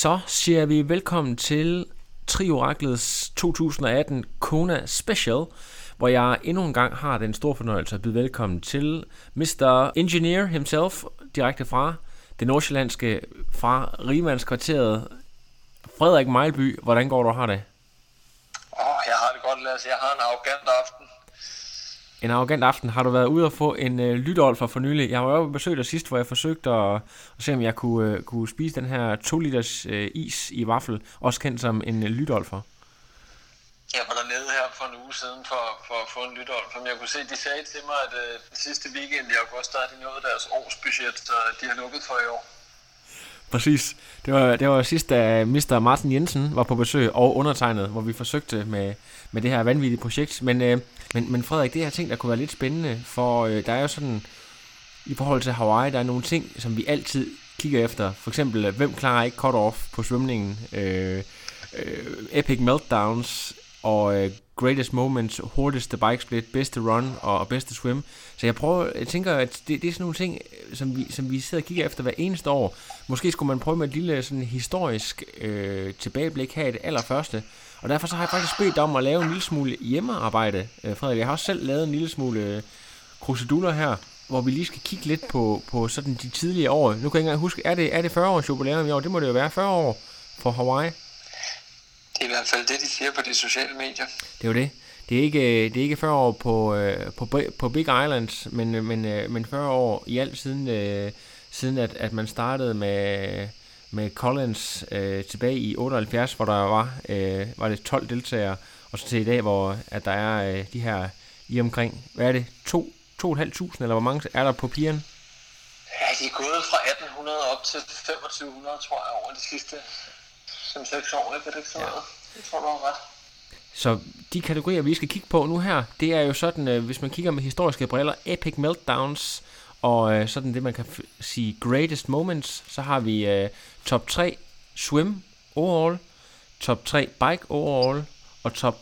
Så siger vi velkommen til Trio Rackles 2018 Kona Special, hvor jeg endnu en gang har den store fornøjelse at byde velkommen til Mr. Engineer himself, direkte fra det nordsjællandske, fra Rigmandskvarteret, Frederik Meilby. Hvordan går du og har det? Jeg har det godt, Lasse. Jeg har en arrogant aften. En arrogant aften. Har du været ude og få en lytolfer for nylig? Jeg var jo besøgt dig sidst, hvor jeg forsøgte at se, om jeg kunne spise den her 2-liters is i vaffel, også kendt som en lytolfer. Jeg var dernede her for en uge siden for at få en lytolfer, men jeg kunne se, de sagde til mig, at den sidste weekend i august, der er de nået deres årsbudget, så de har lukket for i år. Præcis. Det var sidst, da Mr. Martin Jensen var på besøg og undertegnet, hvor vi forsøgte med det her vanvittige projekt. Men Frederik, det her ting, der kunne være lidt spændende, for der er jo sådan, i forhold til Hawaii, der er nogle ting, som vi altid kigger efter. For eksempel, hvem klarer ikke cut-off på svømningen? Epic meltdowns og greatest moments, hurtigste bike split, bedste run og bedste swim. Så jeg tænker, at det er sådan nogle ting, som vi sidder og kigger efter hver eneste år. Måske skulle man prøve med et lille sådan historisk tilbageblik her i det allerførste. Og derfor så har jeg faktisk bedt om at lave en lille smule hjemmearbejde, Frederik. Jeg har også selv lavet en lille smule kruseduller her, hvor vi lige skal kigge lidt på sådan de tidligere år. Nu kan jeg ikke engang huske, er det 40 års jubilæum i år? Det må det jo være, 40 år for Hawaii. Det er i hvert fald det, de siger på de sociale medier. Det er jo det. Det er ikke 40 år på Big Island, men 40 år i alt siden at man startede med Collins tilbage i 78, hvor der var det 12 deltagere, og så til i dag, hvor at der er de her i omkring, hvad er det, 2.500, eller hvor mange er der på pigerne? Ja, de er gået fra 1800 op til 2500, tror jeg, over de sidste 5-6 år, ikke? Det tror du har ret. Så de kategorier, vi skal kigge på nu her, det er jo sådan, hvis man kigger med historiske briller, epic meltdowns, og sådan det, man kan sige greatest moments, så har vi top 3 swim overall, top 3 bike overall, og top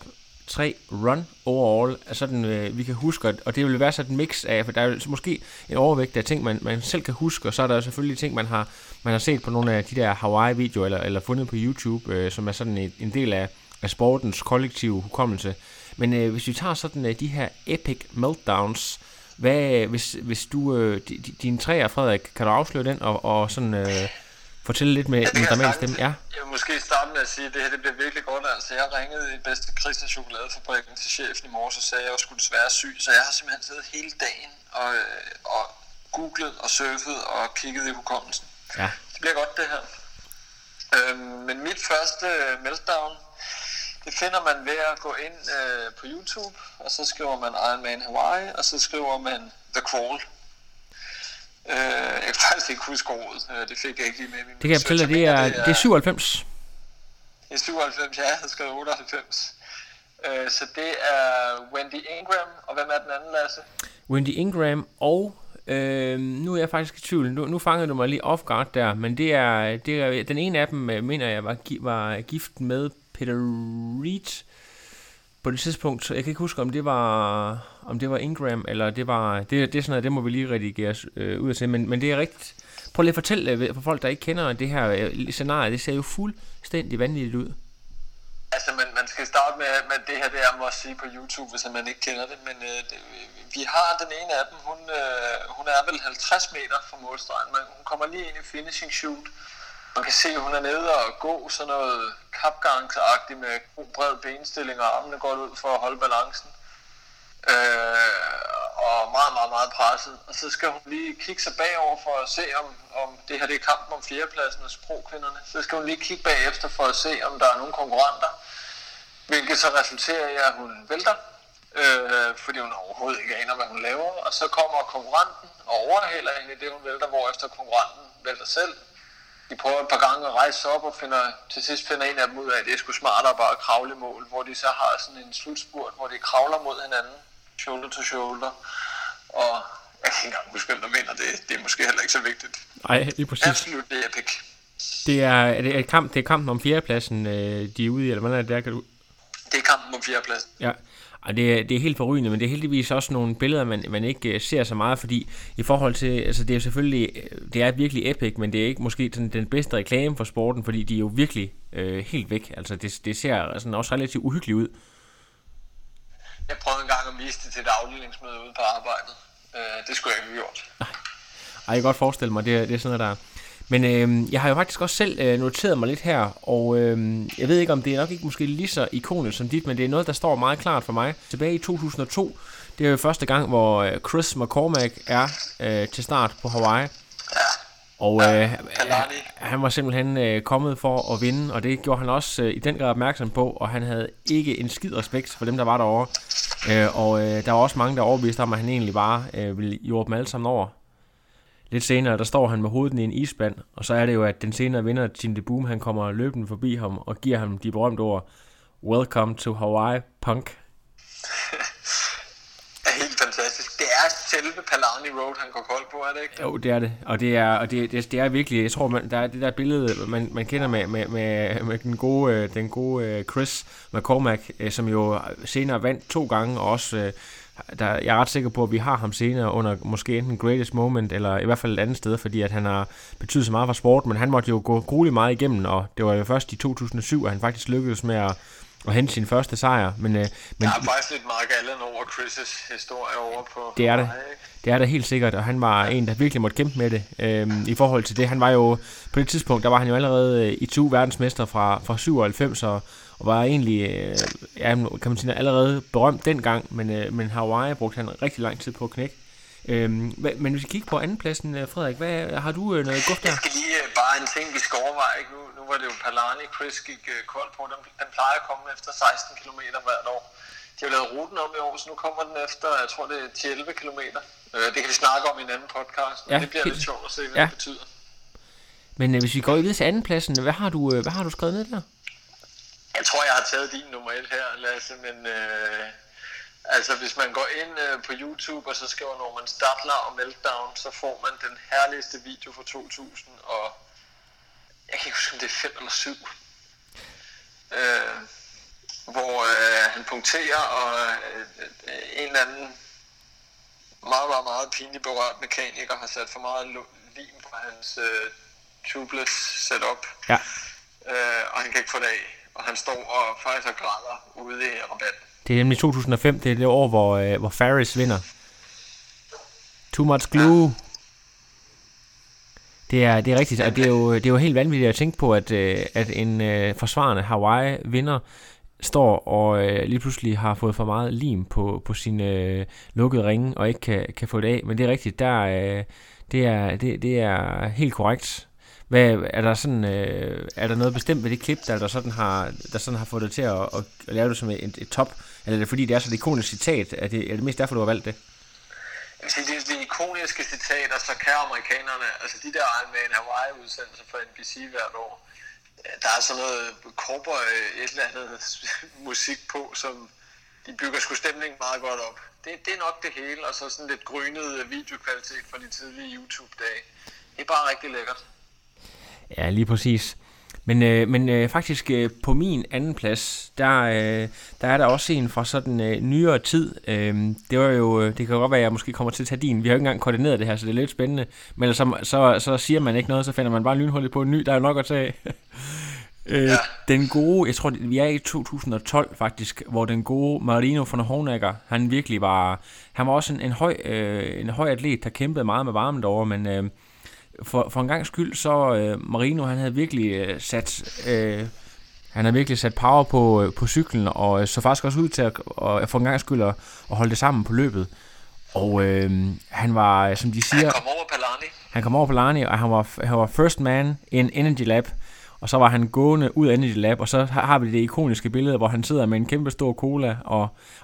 3 run overall. Altså sådan, vi kan huske, og det vil være sådan et mix af, for der er jo måske en overvægt af ting, man selv kan huske, og så er der jo selvfølgelig ting, man har set på nogle af de der Hawaii-videoer, eller fundet på YouTube, som er sådan en del af sportens kollektive hukommelse. Men hvis vi tager sådan de her epic meltdowns, hvad, hvis du, din træer, Frederik, kan du afsløre den og sådan fortælle lidt med en dramatisk stemme? Ja. Jeg vil måske starte med at sige, at det her det bliver virkelig godt. Altså, jeg ringede i bedste Christ af chokoladefabrikken til chefen i morges og sagde, at jeg var sgu desværre syg. Så jeg har simpelthen siddet hele dagen og googlet og surfet og kigget i hukommelsen. Ja. Det bliver godt, det her. Men mit første meltdown, det finder man ved at gå ind på YouTube, og så skriver man Ironman Hawaii, og så skriver man The Crawl. Jeg kan faktisk ikke huske året, det fik jeg ikke lige med. Det kan jeg fortælle dig, det er 97. Det er 97, ja, jeg havde skrevet 98. Så det er Wendy Ingraham, og hvem er den anden, Lasse? Wendy Ingraham og... nu er jeg faktisk i tvivl. Nu fangede du mig lige off guard der, men det er den ene af dem, mener jeg, var gift med Peter Reed på det tidspunkt. Jeg kan ikke huske, om det var Ingram, eller det var det er sådan noget, det må vi lige redigere ud til, men det er rigtigt. Prøv lige at fortælle for folk, der ikke kender det her scenarie. Det ser jo fuldstændig vanvittigt ud. Altså, man skal starte med det her, det er måske sige på YouTube, hvis man ikke kender det, men vi har den ene af dem, hun er vel 50 meter fra målstregen, men hun kommer lige ind i finishing shoot. Man kan se, at hun er nede og gå sådan noget kapgangsagtigt med bred benestilling, og armene går ud for at holde balancen. Og meget, meget, meget presset. Og så skal hun lige kigge sig bagover for at se, om det her det er kampen om fjerdepladsen hos pro-kvinderne. Så skal hun lige kigge bagefter for at se, om der er nogle konkurrenter, hvilket så resulterer i, at hun vælter, fordi hun overhovedet ikke aner, hvad hun laver. Og så kommer konkurrenten og overhælder hende i det, hun vælter, hvorefter konkurrenten vælter selv. de prøver et par gange at rejse op og til sidst finder en af dem ud af, at det er sgu smartere bare at kravle i mål, hvor de så har sådan en slutspurt, hvor de kravler mod hinanden, shoulder to shoulder, og jeg kan ikke engang huske, hvem der vinder, det er måske heller ikke så vigtigt. Nej, lige præcis. Absolut, det er epic. Det er kampen om fjerdepladsen, de er ude i, eller hvordan er det der, kan du? Det er kampen om fjerdepladsen. Ja. Og det er helt forrygende, men det er heldigvis også nogle billeder, man ikke ser så meget, fordi i forhold til, altså det er selvfølgelig, det er virkelig epic, men det er ikke måske sådan den bedste reklame for sporten, fordi de er jo virkelig helt væk, altså det ser sådan også relativt uhyggeligt ud. Jeg prøvede engang at vise det til et afdelingsmøde ude på arbejdet, det skulle jeg ikke have gjort. Ej, jeg kan godt forestille mig, det er sådan noget, der er. Men jeg har jo faktisk også selv noteret mig lidt her, og jeg ved ikke, om det er nok ikke måske lige så ikonisk som dit, men det er noget, der står meget klart for mig. Tilbage i 2002, det er jo første gang, hvor Chris McCormack er til start på Hawaii. Og han var simpelthen kommet for at vinde, og det gjorde han også i den grad opmærksom på, og han havde ikke en skid respekt for dem, der var derovre. Og der var også mange, der overbeviste om, at han egentlig bare ville jorde dem alle sammen over. Lidt senere, der står han med hovedet i en isband, og så er det jo, at den senere vinder, Tim DeBoom, han kommer løbende forbi ham og giver ham de berømte ord, Welcome to Hawaii, punk. Det er helt fantastisk. Det er selve Palani Road, han går kold på, er det ikke? Jo, det er det. Og det er virkelig, jeg tror, der er det der billede, man kender med den gode Chris McCormack, som jo senere vandt 2 gange, og også... jeg er ret sikker på, at vi har ham senere under måske enten greatest moment, eller i hvert fald et andet sted, fordi at han har betydet så meget for sport, men han måtte jo gå grueligt meget igennem, og det var jo først i 2007, at han faktisk lykkedes med at hente sin første sejr. Men der er faktisk lidt Mark Allen over Chris' historie over på... Det er det. Det er da helt sikkert, og han var en, der virkelig måtte kæmpe med det i forhold til det. Han var jo på det tidspunkt, der var han jo allerede i 2 verdensmester fra 97, og var egentlig, kan man sige, allerede berømt dengang, men Hawaii brugte han rigtig lang tid på at knække. Men hvis vi kigger på andenpladsen, Frederik, hvad har du noget godt der? Jeg skal lige bare en ting, vi skal overveje. Ikke? Nu var det jo Palani, Chris gik kold på. Den plejer at komme efter 16 km hvert år. De har lavet ruten om i år, så nu kommer den efter, jeg tror det er 11 km. Det kan vi snakke om i en anden podcast, og ja, det bliver helt... lidt sjovt at se, hvad det betyder. Men hvis vi går videre til andenpladsen, hvad har du skrevet ned der? Jeg tror, jeg har taget din nummer 1 her, Lasse, men altså hvis man går ind på YouTube og så skriver Normann Stadler og Meltdown, så får man den herligste video fra 2000, og jeg kan ikke huske, om det er 5 eller 7, hvor han punkterer, og en eller anden meget, meget, meget pinligt berørt mekaniker har sat for meget lim på hans tubeless setup, og han kan ikke få det af. Og han står og faktisk har græder ude i rabatten. Det er nemlig 2005, det er det år, hvor Faris vinder. Too much glue. Ja. Det er rigtigt, og det er jo helt vanvittigt at tænke på, at en forsvarende Hawaii-vinder står og lige pludselig har fået for meget lim på sin lukkede ringe, og ikke kan få det af. Men det er rigtigt, det er helt korrekt. Hvad, er der noget bestemt ved det klip, der sådan har fået dig til at lave det som et top? Eller er det fordi, det er så et ikonisk citat? Er det mest derfor, du har valgt det? Det er ikoniske citater, så kan amerikanerne, altså de der Iron Man Hawaii-udsendelser fra NBC hvert år, der er sådan noget cowboy, et eller andet musik på, som de bygger sgu stemningen meget godt op. Det er nok det hele, og så sådan lidt grynet videokvalitet fra de tidlige YouTube-dage. Det er bare rigtig lækkert. Ja, lige præcis. Men faktisk på min anden plads, der er der også en fra sådan nyere tid. Det var jo, det kan godt være, at jeg måske kommer til at tage din. Vi har jo ikke engang koordineret det her, så det er lidt spændende. Men ellers, så siger man ikke noget, så finder man bare lynhullet på en ny. Der er jo nok at tage. Ja. Den gode, jeg tror, vi er i 2012 faktisk, hvor den gode Marino Vanhoenacker, han virkelig var... Han var også en høj atlet, der kæmpede meget med varmen derovre, men... For en gang skyld, så Marino, han havde virkelig sat power på cyklen, og så faktisk også ud til at for en gang skyld at holde det sammen på løbet. Og han var, som de siger... Han kom over Palani, og han var first man in Energy Lab. Og så var han gående ud af Energy Lab, og så har vi det ikoniske billede, hvor han sidder med en kæmpe stor cola,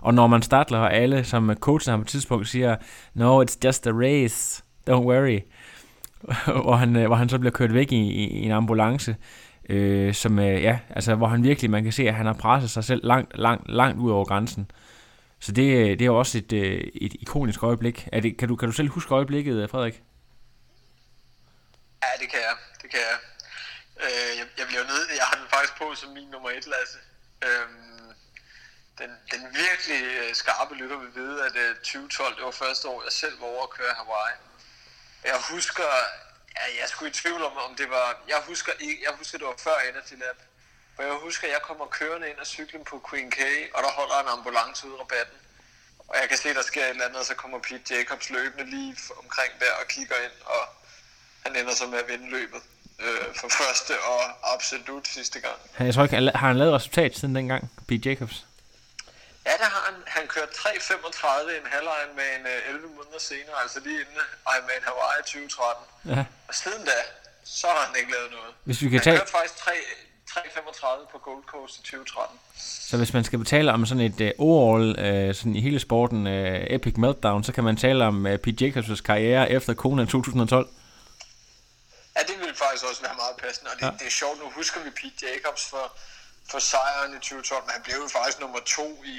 og Normann Stadler og alle, som coachen ham på et tidspunkt, siger, no, it's just a race, don't worry. hvor han så bliver kørt væk i en ambulance, hvor han virkelig, man kan se, at han har presset sig selv langt ud over grænsen. Så det er også et ikonisk øjeblik. Kan du selv huske øjeblikket, Frederik? Ja, det kan jeg. Jeg har den faktisk på som min nummer 1, Lasse. Den virkelig skarpe lytter vil vide, at 2012, det var første år, jeg selv var over at køre Hawaii. Jeg husker, jeg skulle i tvivl om det var, jeg husker det var før Energy Lab. For jeg husker, at jeg kommer kørende ind og cyklen på Queen K, og der holder en ambulance ude i rabatten. Og jeg kan se, der sker et eller andet, og så kommer Pete Jacobs løbende lige omkring der og kigger ind, og han ender så med at vinde løbet for første og absolut sidste gang. Jeg tror ikke, har han lavet resultat siden dengang, Pete Jacobs? Ja, det har han. Han kørte 3.35 i en halvlejen med en 11 måneder senere, altså lige inden Ironman Hawaii 2013. Ja. Og siden da, så har han ikke lavet noget. Han kørte faktisk 3.35 på Gold Coast i 2013. Så hvis man skal betale om sådan et overall, sådan i hele sporten, epic meltdown, så kan man tale om Pete Jacobs' karriere efter Kona 2012? Ja, det ville faktisk også være meget passende, og det er sjovt. Nu husker vi Pete Jacobs for sejren i 2012, men han blev jo faktisk nummer 2 i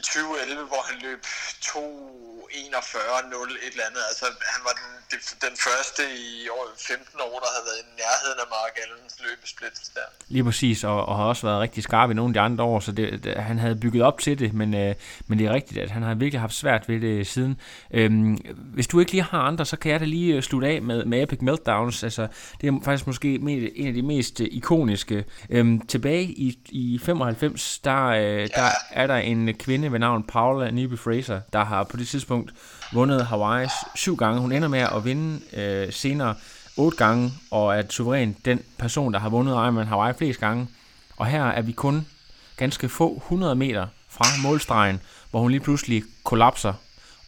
2011, hvor han løb 2:41.0 et eller andet. Altså, han var den første i over 15 år, der havde været i nærheden af Mark Allens løbesplits der. Lige præcis, og har også været rigtig skarp i nogle af de andre år, så han havde bygget op til det, men det er rigtigt, at han har virkelig haft svært ved det siden. Hvis du ikke lige har andre, så kan jeg da lige slutte af med Epic Meltdowns. Altså, det er faktisk måske en af de mest ikoniske. Tilbage i 95, der er der en kvinde ved navn Paula Newby-Fraser, der har på det tidspunkt vundet Hawaii 7 gange. Hun ender med at vinde senere 8 gange, og er suveræn den person, der har vundet Ironman Hawaii flest gange. Og her er vi kun ganske få 100 meter fra målstregen, hvor hun lige pludselig kollapser.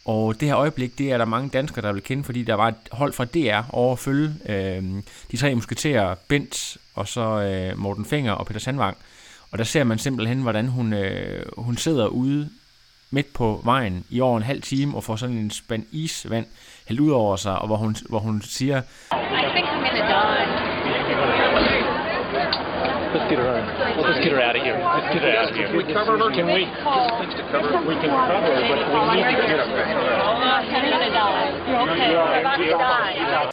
Og det her øjeblik, det er der mange danskere, der vil kende, fordi der var et hold fra DR over at følge de 3 musketerer, Bentz og så Morten Finger og Peter Sandvang. Og der ser man simpelthen, hvordan hun sidder ude midt på vejen i over en halv time og får sådan en spand isvand hældt ud over sig, og hvor hun siger: "I think I'm gonna die. Let's get her out. Let's get her out of here. Let's get her out of here. Can we cover her? Can we? We can cover her, but we need to get her."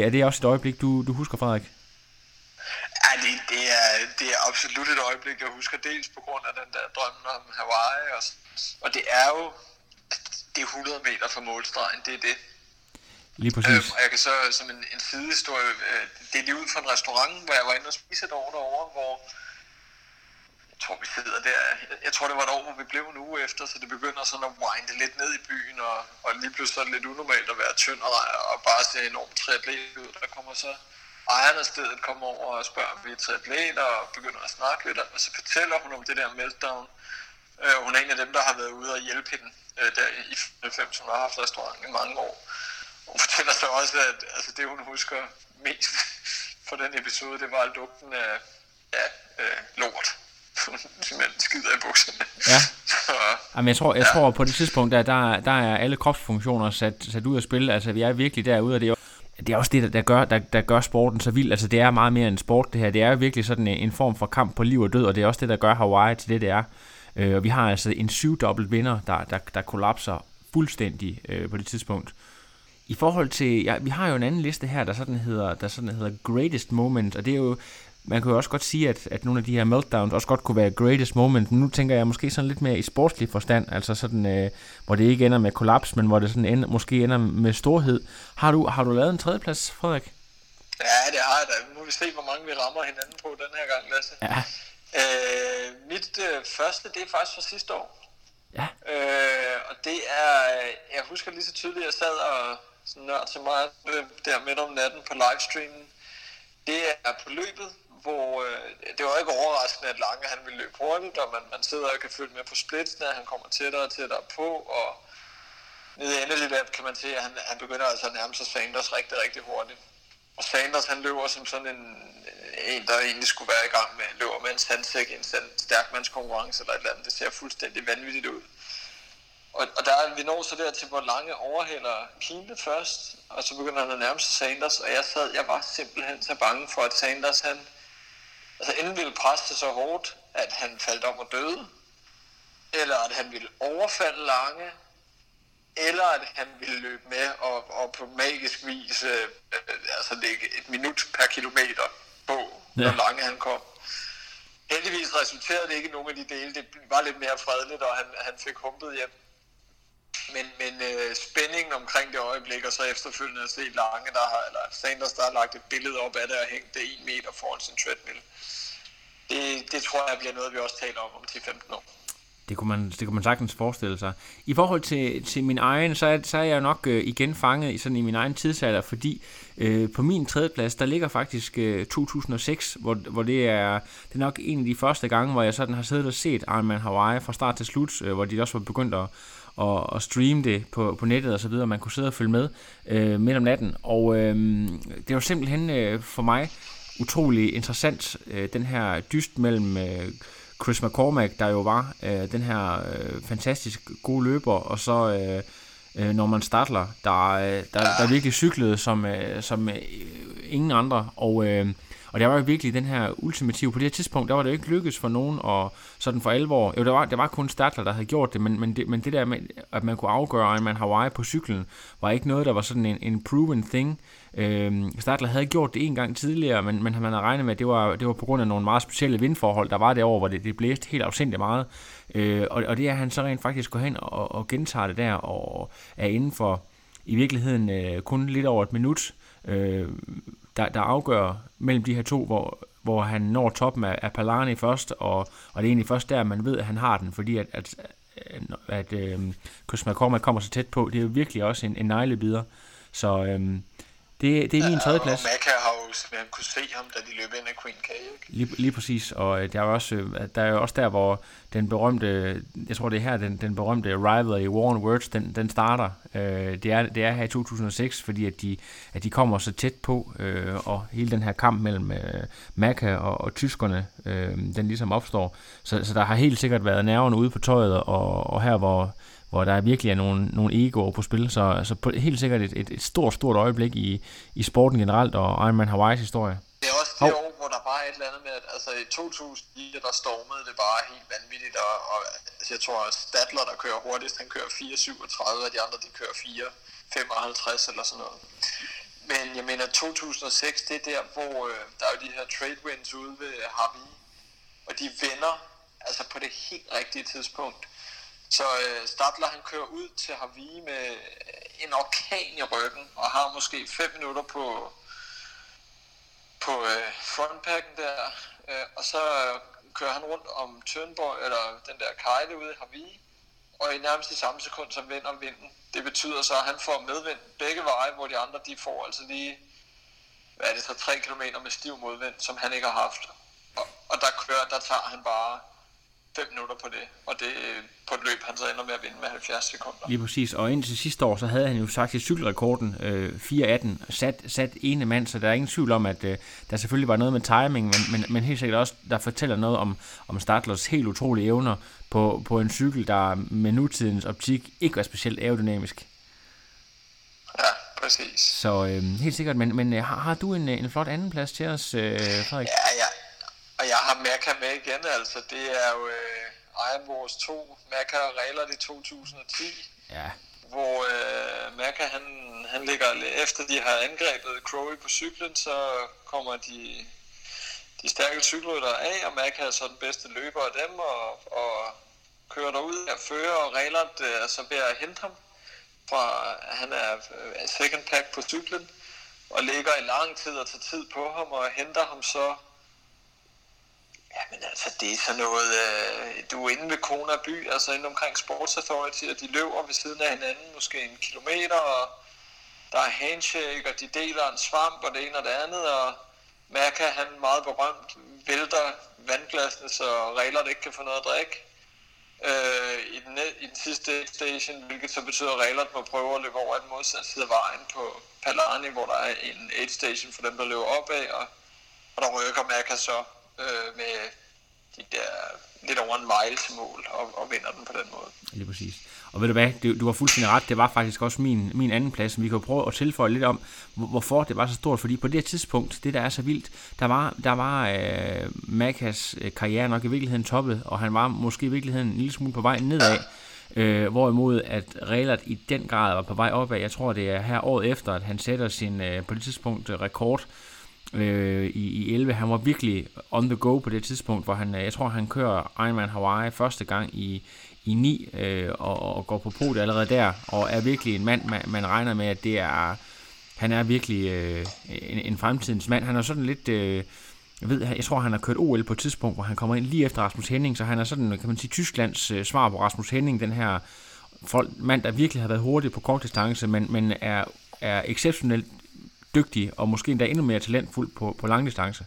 Ja, er det også et øjeblik, du husker, Frederik? Det er absolut et øjeblik, jeg husker, dels på grund af den der drømmen om Hawaii, og det er jo, det er 100 meter fra målstregen, det er det. Lige præcis. Og jeg kan så som en sidehistorie, det er lige ud fra en restaurant, hvor jeg var inde og spise et år derovre, hvor jeg tror, vi sidder der. Jeg tror, det var et år, hvor vi blev en uge efter, så det begynder sådan at winde lidt ned i byen, og lige pludselig er det lidt unormalt at være tynd og bare se enormt triatlet ud, der kommer så. Ejeren af stedet kommer over og spørger, om vi er triatleter, og begynder at snakke lidt, og så fortæller hun om det der meltdown. Hun er en af dem, der har været ude og hjælpe hende der i 95, hun har haft restauranten i mange år. Hun fortæller så også, at altså, det hun husker mest fra den episode, det var lugten af lort. Simpelthen skider i bukserne. Ja. Jamen, jeg tror på det tidspunkt, at der er alle kropsfunktioner sat ud at spille. Altså, vi er virkelig derude, og det er også det, der gør sporten så vild. Altså, det er meget mere en sport, det her. Det er jo virkelig sådan en form for kamp på liv og død, og det er også det, der gør Hawaii til det, det er. Og vi har altså en 7-dobbelt vinder, der kollapser fuldstændig på det tidspunkt. I forhold til... Ja, vi har jo en anden liste her, der sådan hedder Greatest Moment, og det er jo... Man kan jo også godt sige, at nogle af de her meltdowns også godt kunne være greatest moment, men nu tænker jeg måske sådan lidt mere i sportslig forstand, altså sådan, hvor det ikke ender med kollaps, men hvor det sådan måske ender med storhed. Har du lavet en tredjeplads, Frederik? Ja, det har jeg da. Nu må vi se, hvor mange vi rammer hinanden på den her gang, Lasse. Ja. Mit første, det er faktisk fra sidste år. Ja. Og det er, jeg husker lige så tydeligt, jeg sad og nørd til mig der midt om natten på livestreamen. Det er på løbet, hvor det var ikke overraskende, at Lange han ville løbe hurtigt, og man sidder og kan følge med på splitsene, han kommer tættere og tættere på, og nede i Energy Lab kan man se, at han begynder altså at nærme sig Sanders rigtig, rigtig hurtigt. Og Sanders han løber som sådan en der egentlig skulle være i gang med, løber med en sandsæk i en stærkmandskonkurrence eller et eller andet. Det ser fuldstændig vanvittigt ud. Og der vi når så dertil, hvor Lange overhælder Kienle først, og så begynder han at nærme sig Sanders, og jeg var simpelthen så bange for, at Sanders enten ville presse så hårdt, at han faldt om og døde, eller at han ville overfalde Lange, eller at han ville løbe med og på magisk vis lægge et minut per kilometer på, når Lange han kom. Heldigvis resulterede det ikke i nogen af de dele. Det var lidt mere fredeligt, og han fik humpet hjem. Men spændingen omkring det øjeblik, og så efterfølgende at se Lange, Sanders, der har lagt et billede op af det og hængt det 1 meter foran sin treadmill. Det tror jeg bliver noget, vi også taler om 10-15 år. Det kunne man sagtens forestille sig. I forhold til min egen, så er jeg nok igen fanget i min egen tidsalder, fordi på min tredjeplads, der ligger faktisk 2006, hvor det er nok en af de første gange, hvor jeg sådan har siddet og set Ironman Hawaii fra start til slut, hvor de også var begyndt at streame det på nettet og så videre, og man kunne sidde og følge med midt om natten. Og det var simpelthen for mig utrolig interessant, den her dyst mellem Chris McCormack, der jo var den her fantastisk gode løber, og så Normann Stadler, der virkelig cyklede som ingen andre, og der var jo virkelig den her ultimative. På det her tidspunkt, der var det jo ikke lykkedes for nogen, og sådan for alvor. Jo, der var kun Stadler, der havde gjort det, men det der med, at man kunne afgøre Ironman Hawaii på cyklen, var ikke noget, der var sådan en proven thing. Stadler havde gjort det en gang tidligere, men man havde regnet med, at det var på grund af nogle meget specielle vindforhold, der var derovre, hvor det blæste helt afsindigt meget. Og det er, han så rent faktisk går hen og gentager det der, og er inden for i virkeligheden kun lidt over et minut, der afgør mellem de her to, hvor han når toppen af Palani først, og det er egentlig først der, man ved, at han har den, fordi at Chris McCormack kommer så tæt på. Det er jo virkelig også en neglebider. Så det er min tredjeplads. Og Macca har jo simpelthen kunne se ham, da de løb ind af Queen K, ikke? Lige præcis, og der er jo også der, hvor den berømte, jeg tror det er her, den berømte rivalry War on Words, den starter. Det er her i 2006, fordi at de kommer så tæt på, og hele den her kamp mellem Macca og tyskerne, den ligesom opstår. Så der har helt sikkert været nerverne ude på tøjet, og her hvor der virkelig er nogle egoer på spil, så på, helt sikkert et stort øjeblik i sporten generelt, og Ironman Hawaiis historie. Det er også det år, hvor der bare er et eller andet med, at i 2004, der stormede det bare helt vanvittigt, og jeg tror også Stadler, der kører hurtigst, han kører 4:37, og de andre, de kører 4:55 eller sådan noget. Men jeg mener, 2006, det er der, hvor der er jo de her trade winds ude ved Hawaii, og de vender på det helt rigtige tidspunkt. Så Stadler, han kører ud til Hawaii med en orkan i ryggen, og har måske 5 minutter på frontpacken der, og så kører han rundt om Tønborg, eller den der kejle ude i Hawaii, og i nærmest i samme sekund, så vender vinden. Det betyder så, at han får medvind begge veje, hvor de andre, de får lige, 3 kilometer med stiv modvind, som han ikke har haft. Og der tager han bare 5 minutter på det, og det på et løb, han så ender med at vinde med 70 sekunder. Lige præcis, og indtil sidste år, så havde han jo faktisk cykelrekorden 4:18 sat ene mand, så der er ingen tvivl om, at der selvfølgelig var noget med timing, men helt sikkert også, der fortæller noget om Stadlers helt utrolige evner på en cykel, der med nutidens optik ikke var specielt aerodynamisk. Ja, præcis. Så helt sikkert, men har du en flot andenplads til os, Frederik? Ja. Og jeg har Macca med igen, det er jo Iron Wars 2, Macca og Raelert i 2010, ja. Hvor Macca han ligger, efter de har angrebet Kroh på cyklen, så kommer de stærke cykler af, og Macca er så den bedste løber af dem, og kører derud og fører, og Raelert så ved at hente ham, han er second pack på cyklen, og ligger i lang tid og tager tid på ham, og henter ham så. Jamen det er sådan noget, du er inde ved Kona by, inde omkring Sports Authority, og de løber ved siden af hinanden, måske 1 kilometer, og der er handshake, og de deler en svamp, og det ene og det andet, og Macca, han meget berømt, vælter vandglasene, så Raelert ikke kan få noget at drikke i den sidste station, hvilket så betyder, at Raelert må prøve at løbe over den modsatte side af vejen på Palani, hvor der er en aid station for dem, der løber opad, og der rykker Macca så med de der lidt over en miles mål og vinder den på den måde. Lige præcis. Og ved du hvad, du var fuldstændig ret, det var faktisk også min anden plads. Vi kan prøve at tilføje lidt om, hvorfor det var så stort, fordi på det tidspunkt, det der er så vildt, der var Makas karriere nok i virkeligheden toppet, og han var måske i virkeligheden en lille smule på vej nedad, hvorimod at Raelert i den grad var på vej opad. Jeg tror, det er her året efter, at han sætter sin på det tidspunkt rekord i 11. Han var virkelig on the go på det tidspunkt, hvor han, jeg tror, han kører Ironman Hawaii første gang i 9 og går på podiet allerede der, og er virkelig en mand, man regner med, at det er, han er virkelig en fremtidens mand. Han er sådan lidt, jeg tror, han har kørt OL på et tidspunkt, hvor han kommer ind lige efter Rasmus Henning, så han er sådan, kan man sige, Tysklands svar på Rasmus Henning, den her mand, der virkelig har været hurtig på kort distance, men er exceptionelt dygtig, og måske endda endnu mere talentfuld på lang distance.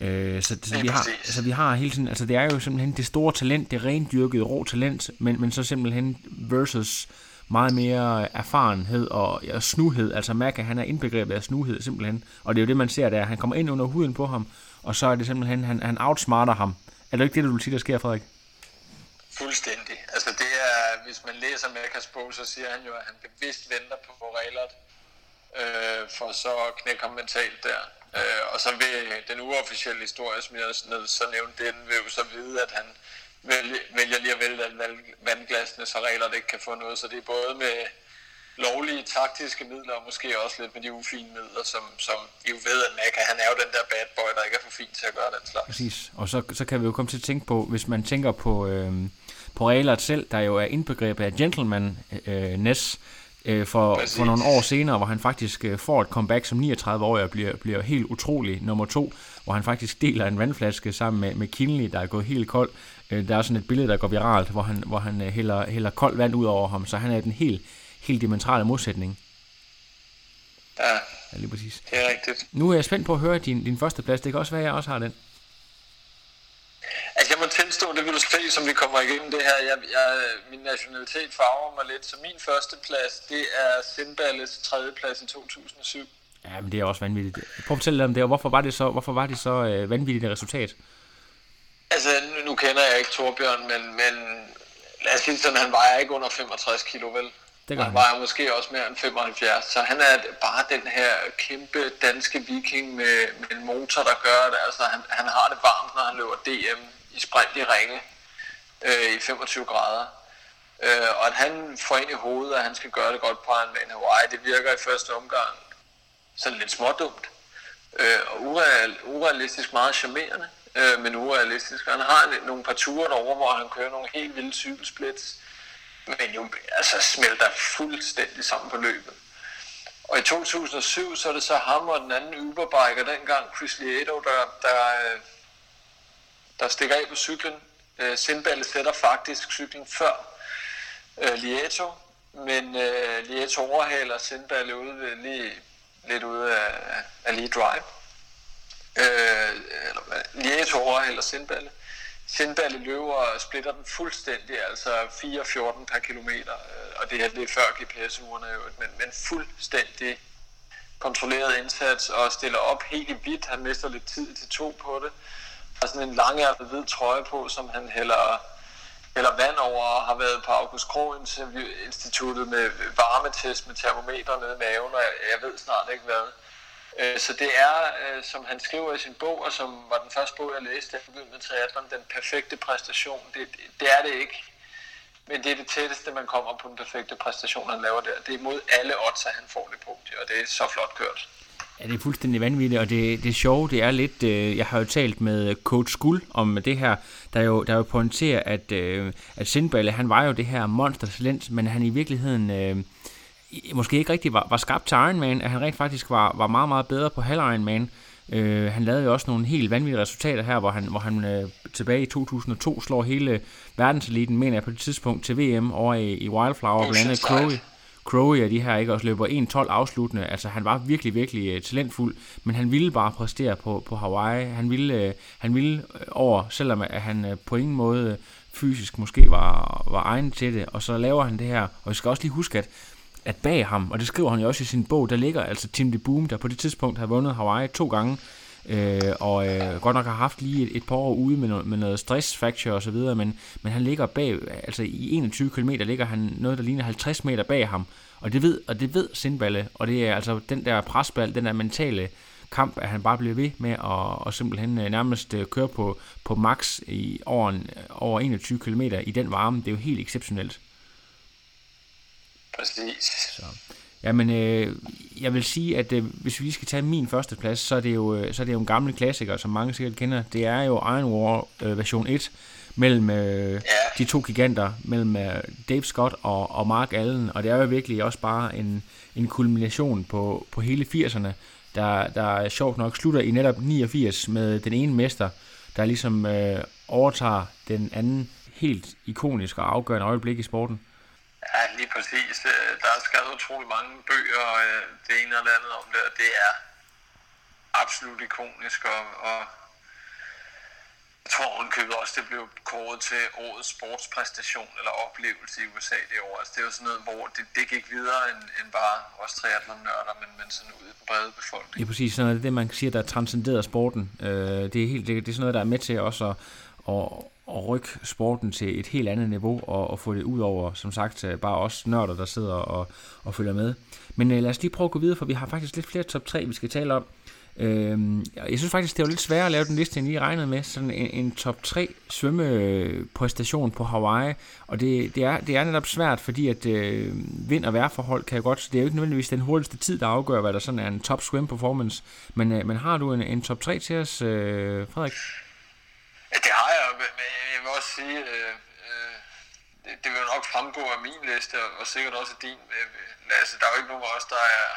Så vi har hele tiden, altså det er jo simpelthen det store talent, det rendyrkede rå talent, men så simpelthen versus meget mere erfarenhed og snuhed. Altså Macca, han er indbegrebet af snuhed simpelthen, og det er jo det man ser der, han kommer ind under huden på ham, og så er det simpelthen, han outsmarter ham. Er det ikke det, du vil sige, der sker, Frederik? Fuldstændig. Altså det er, hvis man læser Maccas bog, så siger han jo, at han bevidst venter på Raelert, for så at knække ham mentalt der. Og så ved den uofficielle historie, som jeg så nævnte, den vil jo så vide, at han vælger lige at vælte vandglasene, så Raelert ikke kan få noget. Så det er både med lovlige taktiske midler, og måske også lidt med de ufine midler, som I jo ved, at Macca, han er jo den der bad boy, der ikke er for fin til at gøre den slags. Præcis, og så kan vi jo komme til at tænke på, hvis man tænker på Raelert selv, der jo er indbegrebet af gentleman-ness, for nogle år senere, hvor han faktisk får et comeback som 39-årig og bliver helt utrolig nummer 2, hvor han faktisk deler en vandflaske sammen med Kienle, der er gået helt kold. Der er sådan et billede, der går viralt, hvor han hælder koldt vand ud over ham, så han er den helt dimensionale modsætning. Ja, lige præcis. Det er rigtigt. Nu er jeg spændt på at høre din første plads. Det kan også være, at jeg også har den. Altså jeg må tilstå, det vil du se, som vi kommer igennem det her. Min nationalitet farver mig lidt, så min første plads, det er Sindballes 3. plads i 2007. Ja, men det er også vanvittigt. Prøv at fortælle dig om det, og hvorfor var det så vanvittigt et resultat? Altså nu kender jeg ikke Torbjørn, men lad os sige sådan, han vejer ikke under 65 kilo, vel? Han vejer måske også mere end 75, så han er bare den her kæmpe danske viking med en motor, der gør det. Altså, han har det varmt, når han løber DM i sprint i ringe i 25 grader. Og at han får ind i hovedet, at han skal gøre det godt på Ironman Hawaii, det virker i første omgang sådan lidt smådumt. Og urealistisk meget charmerende, men urealistisk. Han har nogle par ture derovre, hvor han kører nogle helt vilde cykelsplits, men jo altså smelter fuldstændig sammen på løbet. Og i 2007, så er det så ham og den anden Uberbiker dengang, Chris Lieto, der stikker af på cyklen. Sindballe sætter faktisk cyklen før Lieto, men Lieto overhaler Sindballe ude lidt ude af Lee Drive. Lieto overhaler Sindballe. Sindballe løber splitter den fuldstændig, altså 4,14 per kilometer, og det her det er før GPS-urene jo, men fuldstændig kontrolleret indsats og stiller op helt i hvidt. Han mister lidt tid til 2 på det, og sådan en langærmet hvid trøje på, som han hælder vand over, og har været på August Kroh-instituttet med varmetest med termometer nede i maven, og jeg ved snart ikke hvad. Så det er, som han skriver i sin bog, og som var den første bog, jeg læste, der begyndte med triathlon, den perfekte præstation. Det er det ikke, men det er det tætteste, man kommer på den perfekte præstation, han laver der. Det er mod alle odds, at han får det på, og det er så flot kørt. Ja, det er fuldstændig vanvittigt, og det sjove, det er lidt, jeg har jo talt med Coach Guld om det her, der jo pointerer, at Sindballe, han var jo det her monstertalent, men han i virkeligheden... måske ikke rigtig var skabt til Ironman, at han rent faktisk var meget, meget bedre på halv Ironman. Han lavede jo også nogle helt vanvittige resultater her, hvor han tilbage i 2002 slår hele verdenseliten, mener jeg på det tidspunkt, til VM over i Wildflower, blandt andet Kroh og de her, ikke, også løber 1.12 afsluttende. Altså han var virkelig, virkelig talentfuld, men han ville bare præstere på Hawaii. Han ville over, selvom at han på ingen måde fysisk måske var egnet til det, og så laver han det her, og vi skal også lige huske, at bag ham, og det skriver han jo også i sin bog, der ligger altså Tim DeBoom, der på det tidspunkt havde vundet Hawaii 2 gange, Og godt nok har haft lige et par år ude med noget stressfraktur og så videre, men han ligger bag, altså i 21 km ligger han noget, der ligner 50 meter bag ham, og det ved Sindballe, og det er altså den der presbal, den der mentale kamp, at han bare bliver ved med at simpelthen nærmest køre på max i over 21 km i den varme. Det er jo helt exceptionelt. Præcis. Så. Jamen, jeg vil sige, at hvis vi skal tage min førsteplads, så er det jo en gammel klassiker, som mange sikkert kender. Det er jo Iron War version 1 mellem de to giganter, mellem Dave Scott og Mark Allen. Og det er jo virkelig også bare en kulmination på hele 80'erne, der sjovt nok slutter i netop 89 med den ene mester, der ligesom overtager den anden, helt ikonisk og afgørende øjeblik i sporten. Ja, lige præcis. Der er skrevet utrolig mange bøger, det ene eller andet om det, og det er absolut ikonisk, og jeg tror ovenkøbet også, det blev kåret til årets sportspræstation eller oplevelse i USA det år. Altså, det er jo sådan noget, hvor det gik videre end bare os triathlon-nørder, men sådan ude på brede befolkning. Ja, præcis. Sådan noget, det man siger, der transcenderer sporten. Det er sådan noget, der er med til også at rykke sporten til et helt andet niveau og få det ud over, som sagt, bare os nørder, der sidder og følger med. Men lad os lige prøve at gå videre, for vi har faktisk lidt flere top 3, vi skal tale om. Jeg synes faktisk, det var lidt sværere at lave den liste, end I regnede med. Sådan en top 3 svømmepræstation på Hawaii. Og det er netop svært, fordi at vind- og vejrforhold kan jo godt... Det er jo ikke nødvendigvis den hurtigste tid, der afgør, hvad der sådan er en top swim performance. Men har du en top 3 til os, Frederik? Ja, det har jeg, men jeg vil også sige, det vil nok fremgå af min liste, og sikkert også af din, Lasse. Der er jo ikke nogen af os, der er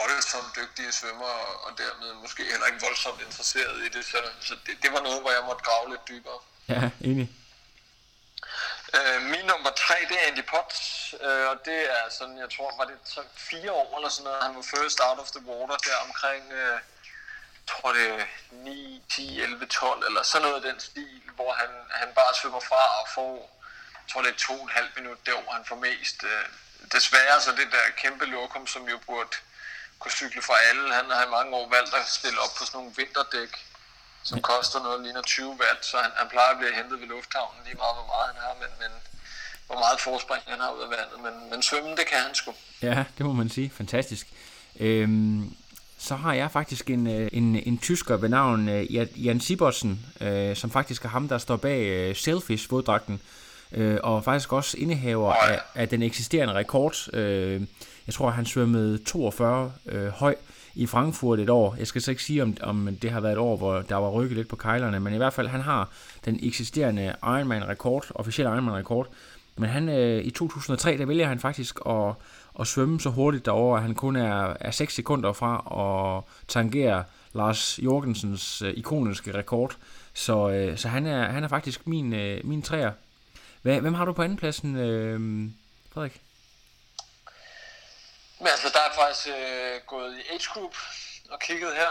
voldsomt dygtige svømmer, og dermed måske heller ikke voldsomt interesseret i det, så det var noget, hvor jeg måtte grave lidt dybere. Ja, enig. Min nummer 3, det er Andy Potts, og det er sådan, jeg tror, var det 3-4 år eller sådan noget, han var first out of the water der omkring... jeg tror det er 9, 10, 11, 12 eller sådan noget af den stil, hvor han bare svømmer fra og får, jeg tror det er 2,5 minut derovre, han får mest. Desværre så det der kæmpe lokum, som jo burde kunne cykle fra alle, han har i mange år valgt at stille op på sådan nogle vinterdæk, som koster noget lignende 20 watt, så han plejer at blive hentet ved lufthavnen lige meget, hvor meget han har, men hvor meget forspring han har ud af vandet, men svømme, det kan han sgu. Ja, det må man sige. Fantastisk. Så har jeg faktisk en tysker ved navn Jan Sibertsen, som faktisk er ham, der står bag Selfish-våddragten, og faktisk også indehaver af den eksisterende rekord. Jeg tror, han svømmede 42 høj i Frankfurt et år. Jeg skal så ikke sige, om det har været et år, hvor der var rykket lidt på kejlerne, men i hvert fald, han har den eksisterende Ironman-rekord, officielle Ironman-rekord. Men han, i 2003, der vælger han faktisk at svømme så hurtigt derover, at han kun er 6 sekunder fra at tangere Lars Jorgensens ikoniske rekord. Så han er faktisk min træer. Hvem har du på andenpladsen, Frederik? Men altså, der er faktisk gået i age group og kigget her.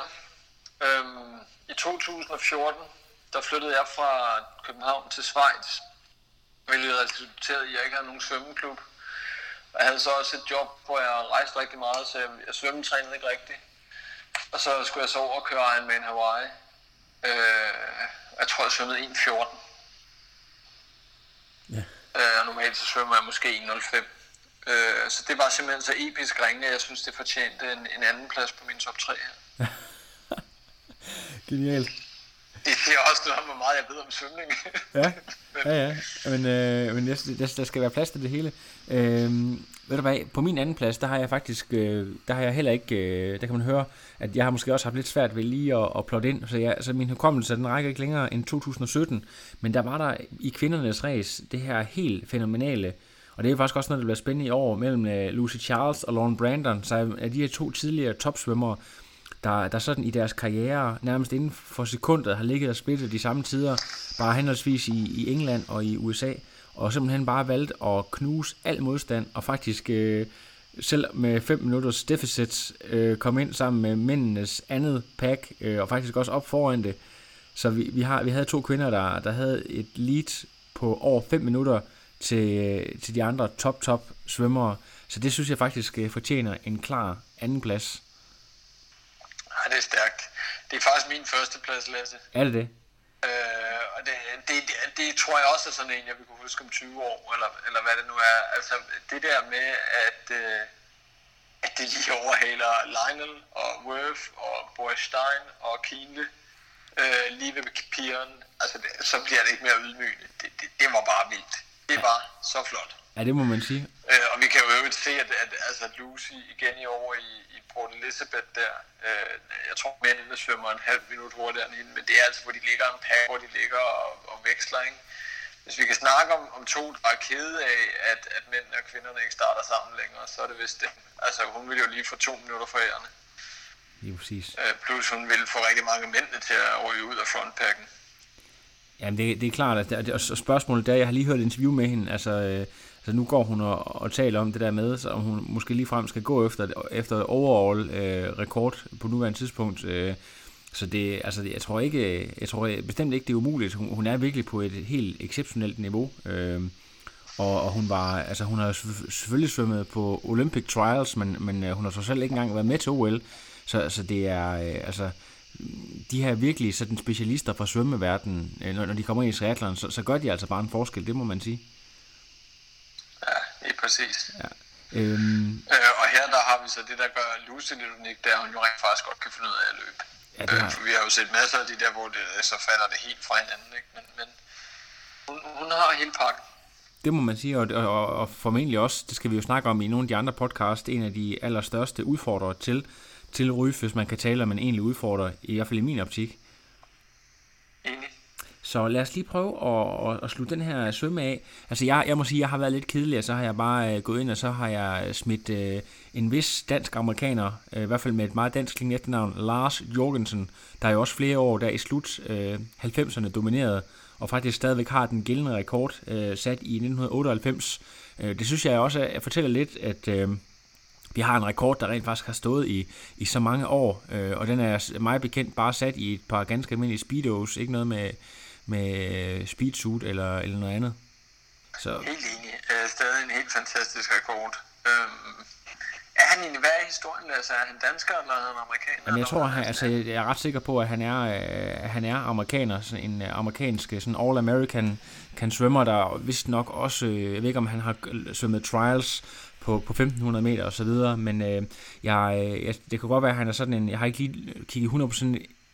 I 2014, der flyttede jeg fra København til Schweiz, hvilket resulterede i, at jeg ikke havde nogen svømmeklub. Jeg havde så også et job, hvor jeg rejste rigtig meget, så jeg svømmetrænede ikke rigtigt. Og så skulle jeg så over og køre Ironman Hawaii. Jeg tror, jeg svømmede 1.14. Yeah. Og normalt så svømmer jeg måske 1.05. Så det var simpelthen så episk ringe, at jeg synes, det fortjente en anden plads på min top 3 her. Genialt. Det siger også noget om, hvor meget jeg ved om svømning. Ja. Men der skal være plads til det hele. Ved du hvad, på min anden plads, der har jeg faktisk, der har jeg heller ikke, der kan man høre, at jeg har måske også haft lidt svært ved lige at plotte ind, så min hukommelse, den rækker ikke længere end 2017, men der var der i kvindernes race, det her helt fænomenale, og det er faktisk også noget, der bliver spændende i år, mellem Lucy Charles og Lauren Brandon, så er de her to tidligere topsvømmere, der sådan i deres karriere, nærmest inden for sekundet, har ligget og splittet de samme tider, bare henholdsvis i England og i USA, og simpelthen bare valgt at knuse al modstand, og faktisk selv med 5 minutters deficit, komme ind sammen med mændenes andet pack, og faktisk også op foran det. Så vi havde to kvinder, der havde et lead på over 5 minutter til de andre top svømmere, så det synes jeg faktisk fortjener en klar anden plads. Ja, det er stærkt. Det er faktisk min førsteplads, Lasse. Er det det? Og det tror jeg også er sådan en, jeg vil kunne huske om 20 år, eller hvad det nu er. Altså det der med, at det lige overhaler Lionel og Wurf og Borstein og Kienle lige ved pigeren, altså det, så bliver det ikke mere ydmygende. Det var bare vildt. Det var så flot. Ja, det må man sige. Og vi kan jo øvrigt se, at Lucy igen i år i Port Elizabeth der, jeg tror mændene svømmer en halv minut hurtigere end hende, men det er altså, hvor de ligger en pakke, hvor de ligger og veksler, ikke? Hvis vi kan snakke om to, der er kede af, at mændene og kvinderne ikke starter sammen længere, så er det vist det. Altså, hun ville jo lige få 2 minutter for ærerne. Lige præcis. Plus hun ville få rigtig mange mændene til at ryge ud af frontpacken. Jamen, det er klart, og spørgsmålet der, jeg har lige hørt et interview med hende, altså nu går hun og taler om det der med, så hun måske ligefrem skal gå efter overall rekord på nuværende tidspunkt. Så det, altså, jeg tror bestemt ikke, det er umuligt. Hun er virkelig på et helt exceptionelt niveau. Og hun har selvfølgelig svømmet på Olympic Trials, men hun har så selv ikke engang været med til OL. Så det er altså de her virkelig sådan specialister fra svømmeverdenen, når de kommer ind i triathlon, så gør de altså bare en forskel, det må man sige. Ja, helt præcis. Ja. Og her der har vi så det, der gør Lucy lidt unik, der hun jo rent faktisk godt kan finde ud af at løbe. Ja, det har... vi har jo set masser af de der, hvor det, så falder det helt fra hinanden, ikke? Men hun har hele pakken. Det må man sige, og formentlig også, det skal vi jo snakke om i nogle af de andre podcast, en af de allerstørste udfordrere til Ryf, hvis man kan tale om en egentlig udfordrer, i hvert fald i min optik. Enig. Så lad os lige prøve at slutte den her svømme af. Altså jeg må sige, jeg har været lidt kedelig, og så har jeg bare gået ind, og så har jeg smidt en vis dansk-amerikaner, i hvert fald med et meget dansk klingende efternavn, Lars Jorgensen, der jo også flere år der i slut 90'erne dominerede, og faktisk stadigvæk har den gældende rekord sat i 1998. Det synes jeg også at fortæller lidt, at vi har en rekord, der rent faktisk har stået i så mange år, og den er meget bekendt bare sat i et par ganske almindelige speedos, ikke noget med speedsuit eller noget andet. Så. Helt enig. Stadig en helt fantastisk rekord. Er han egentlig, hvad er historien? Altså, er han dansker, eller er han amerikaner? Jamen, jeg tror, jeg er ret sikker på, at han er amerikaner. Sådan en amerikansk sådan all-american svømmer, der vist nok også, jeg ved ikke, om han har svømmet trials på 1500 meter og så videre, men det kan godt være, at han er sådan en, jeg har ikke lige kigget 100%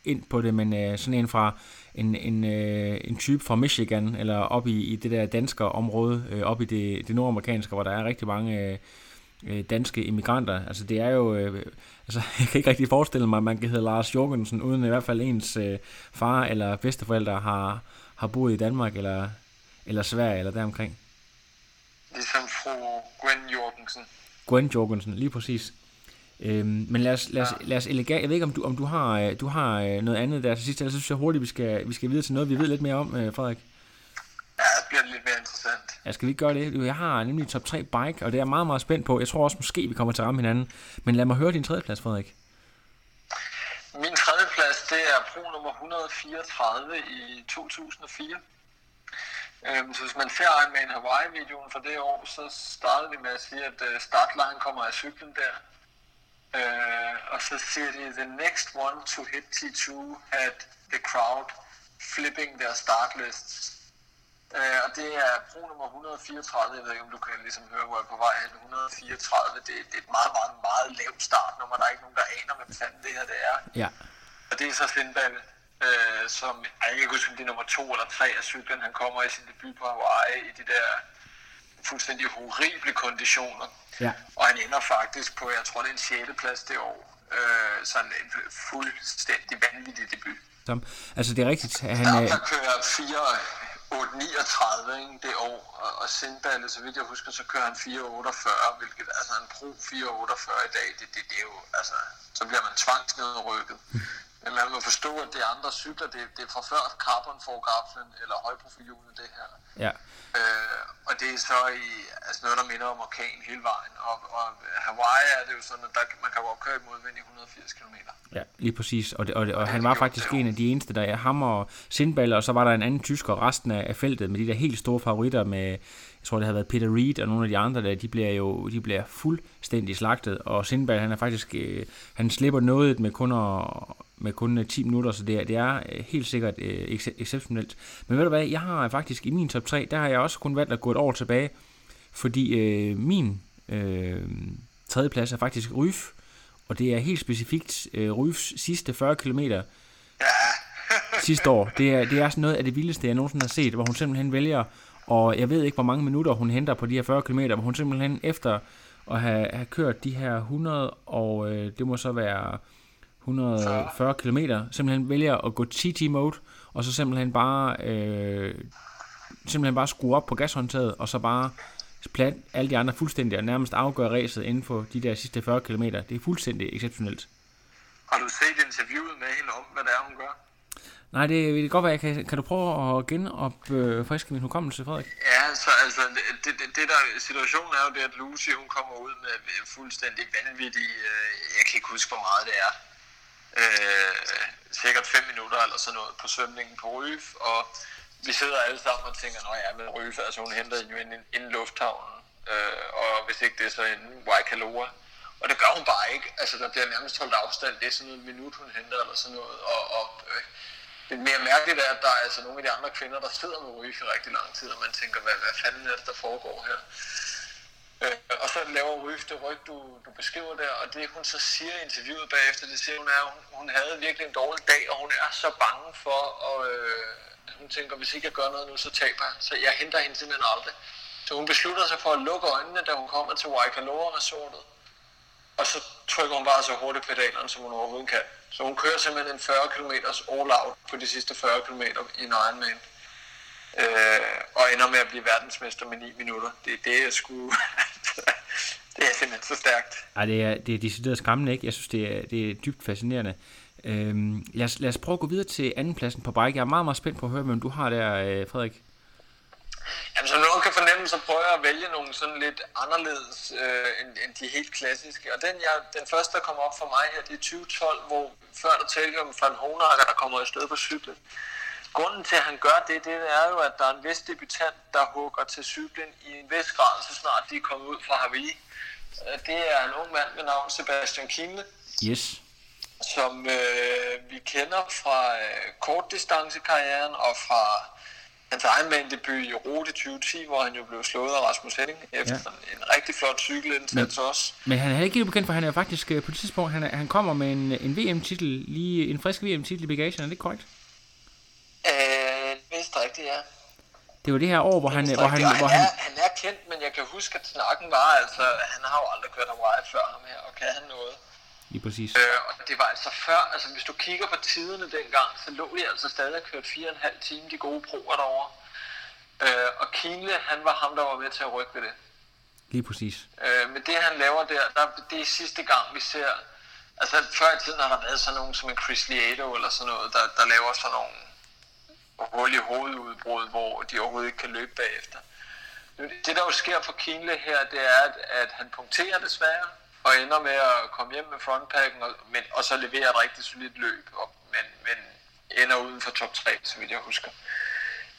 ind på det, men sådan en fra en type fra Michigan, eller op i det der danske område, op i det nordamerikanske, hvor der er rigtig mange danske immigranter. Altså det er jo, altså jeg kan ikke rigtig forestille mig, at man kan hedde Lars Jorgensen, uden i hvert fald ens far eller bedsteforældre har boet i Danmark, eller Sverige, eller deromkring. Ligesom fru Gwen Jorgensen. Gwen Jorgensen, lige præcis. Men lad os elegant. Jeg ved ikke, om du har noget andet der til sidst, eller så synes jeg hurtigt, vi skal videre til noget, vi ved lidt mere om, Frederik. Ja, det bliver lidt mere interessant. Ja, skal vi ikke gøre det? Jeg har nemlig top 3 bike, og det er jeg meget, meget spændt på. Jeg tror også, måske vi kommer til at ramme hinanden. Men lad mig høre din tredjeplads, Frederik. Min tredjeplads, det er pro nummer 134 i 2004. Så hvis man ser Ironman Hawaii-videoen fra det år, så startede vi med at sige, at Stadler kommer af cyklen der. Og så siger de, the next one to hit T2 had the crowd flipping their start lists. Og det er pro nummer 134, jeg ved ikke om du kan ligesom høre, hvor jeg er på vej hen, 134, det er et meget, meget, meget lavt startnummer, der er ikke nogen, der aner, hvad fanden det her det er. Ja. Og det er så Findballe, som, jeg kan ikke huske, om det er nummer 2 eller 3 af cyklen, han kommer i sin debut på Hawaii i de der fuldstændig horrible konditioner. Ja. Og han ender faktisk på, jeg tror det er en 6. plads det år, sådan en fuldstændig vanvittig debut. Altså det er rigtigt. Der kører 4:8:39 ikke, det år, og Sindballe, så vidt jeg husker, så kører han 4:48, hvilket altså en pro 4:48 i dag, det er jo, altså, så bliver man tvangsnedrykket. Men man må forstå, at det er andre cykler, det er fra før carbonforgaflen eller højprofilhjulet det her. Ja. Og det er så i, altså noget, der minder om orkan hele vejen. Og Hawaii er det jo sådan, at man kan jo opkøre modvind i 180 km. Ja, lige præcis. Og han var faktisk en af de eneste, der hammer sindballer, og så var der en anden tysker og resten af feltet med de der helt store favoritter med... jeg tror det har været Peter Reed og nogle af de andre der, de bliver fuldstændig slagtet, og Sindberg han er faktisk, han slipper noget med kun 10 minutter, så det er helt sikkert exceptionelt. Men ved du hvad, jeg har faktisk i min top 3, der har jeg også kun valgt at gå et år tilbage, fordi min tredje plads er faktisk Ryf, og det er helt specifikt Ryfs sidste 40 kilometer sidste år. Det er sådan noget af det vildeste, jeg nogensinde har set, hvor hun simpelthen vælger, og jeg ved ikke, hvor mange minutter hun henter på de her 40 km, hvor hun simpelthen efter at have kørt de her 100, og det må så være 140 km, simpelthen vælger at gå TT-mode, og så simpelthen bare skrue op på gashåndtaget, og så bare plat alle de andre fuldstændig, og nærmest afgøre ræset inden for de der sidste 40 km. Det er fuldstændig exceptionelt. Har du set interviewet med hende om, hvad det er, hun gør? Nej, det kan godt være, kan du prøve at genopfriske min hukommelse, Frederik? Ja, så altså, det der situationen er jo det, at Lucy, hun kommer ud med fuldstændig vanvittig, jeg kan ikke huske, hvor meget det er, sikkert 5 minutter eller sådan noget på svømningen på Ryf, og vi sidder alle sammen og tænker, nå ja, men Ryf, altså hun henter jo ind i lufthavnen, og hvis ikke det, så en Waikaloa. Og det gør hun bare ikke, altså der bliver nærmest holdt afstand, det er sådan noget minut, hun henter eller sådan noget, og det mere mærkeligt er, at der er altså nogle af de andre kvinder, der sidder med Ryf i rigtig lang tid, og man tænker, hvad fanden er det, der foregår her? Og så laver Ryf det ryg, du beskriver der, og det hun så siger i interviewet bagefter, det siger hun er, hun havde virkelig en dårlig dag, og hun er så bange for, og hun tænker, hvis ikke jeg gør noget nu, så taber jeg, så jeg henter hende simpelthen aldrig. Så hun beslutter sig for at lukke øjnene, da hun kommer til Waikaloa-resortet, og så trykker hun bare så hurtigt pedalerne, som hun overhovedet kan. Så hun kører simpelthen en 40 km all-out på de sidste 40 km i en Ironman. Og ender med at blive verdensmester med 9 minutter. Det er simpelthen så stærkt. Ej, det er decideret skræmmende, ikke? Jeg synes, det er dybt fascinerende. Lad os prøve at gå videre til andenpladsen på bike. Jeg er meget, meget spændt på at høre, hvem du har der, Frederik. Jamen, som nogen kan fornemme, så prøver jeg at vælge nogle sådan lidt anderledes end de helt klassiske. Og den første, der kommer op for mig her, det er 2012, hvor før der talte om Vanhoenacker, der kommer afsted på cyklen. Grunden til, at han gør det er jo, at der er en vis debutant, der hugger til cyklen i en vis grad, så snart de er kommet ud fra Hawaii. Det er en ung mand med navn Sebastian Kienle. Yes. Som vi kender fra kortdistancekarrieren og fra hans Ironman-debut i Rute 2010, hvor han jo blev slået af Rasmus Henning efter en rigtig flot cykelindsats også. Men han er ikke helt bekendt, for han er faktisk på det tidspunkt, han kommer med en VM-titel, lige en frisk VM-titel i bagagen, er det ikke korrekt? Mest rigtigt, ja. Det var det her år, hvor han er kendt, men jeg kan huske, at snakken var, altså, han har jo aldrig kørt Hawaii før ham her, og kan han noget? Lige præcis. Og det var altså før, altså hvis du kigger på tiderne dengang, så lå de altså stadig kørt 4,5 timer, de gode proer derovre. Og Kienle, han var ham, der var med til at rykke ved det. Lige præcis. Men det han laver der, det er sidste gang vi ser, altså før i tiden har der været sådan nogen som en Chris Lieto eller sådan noget, der laver sådan nogle hul i hovedudbrud, hvor de overhovedet ikke kan løbe bagefter. Det der jo sker for Kienle her, det er, at han punkterer desværre, og ender med at komme hjem med frontpacken, og så leverer et rigtig solidt løb, men ender uden for top 3, så vidt jeg husker.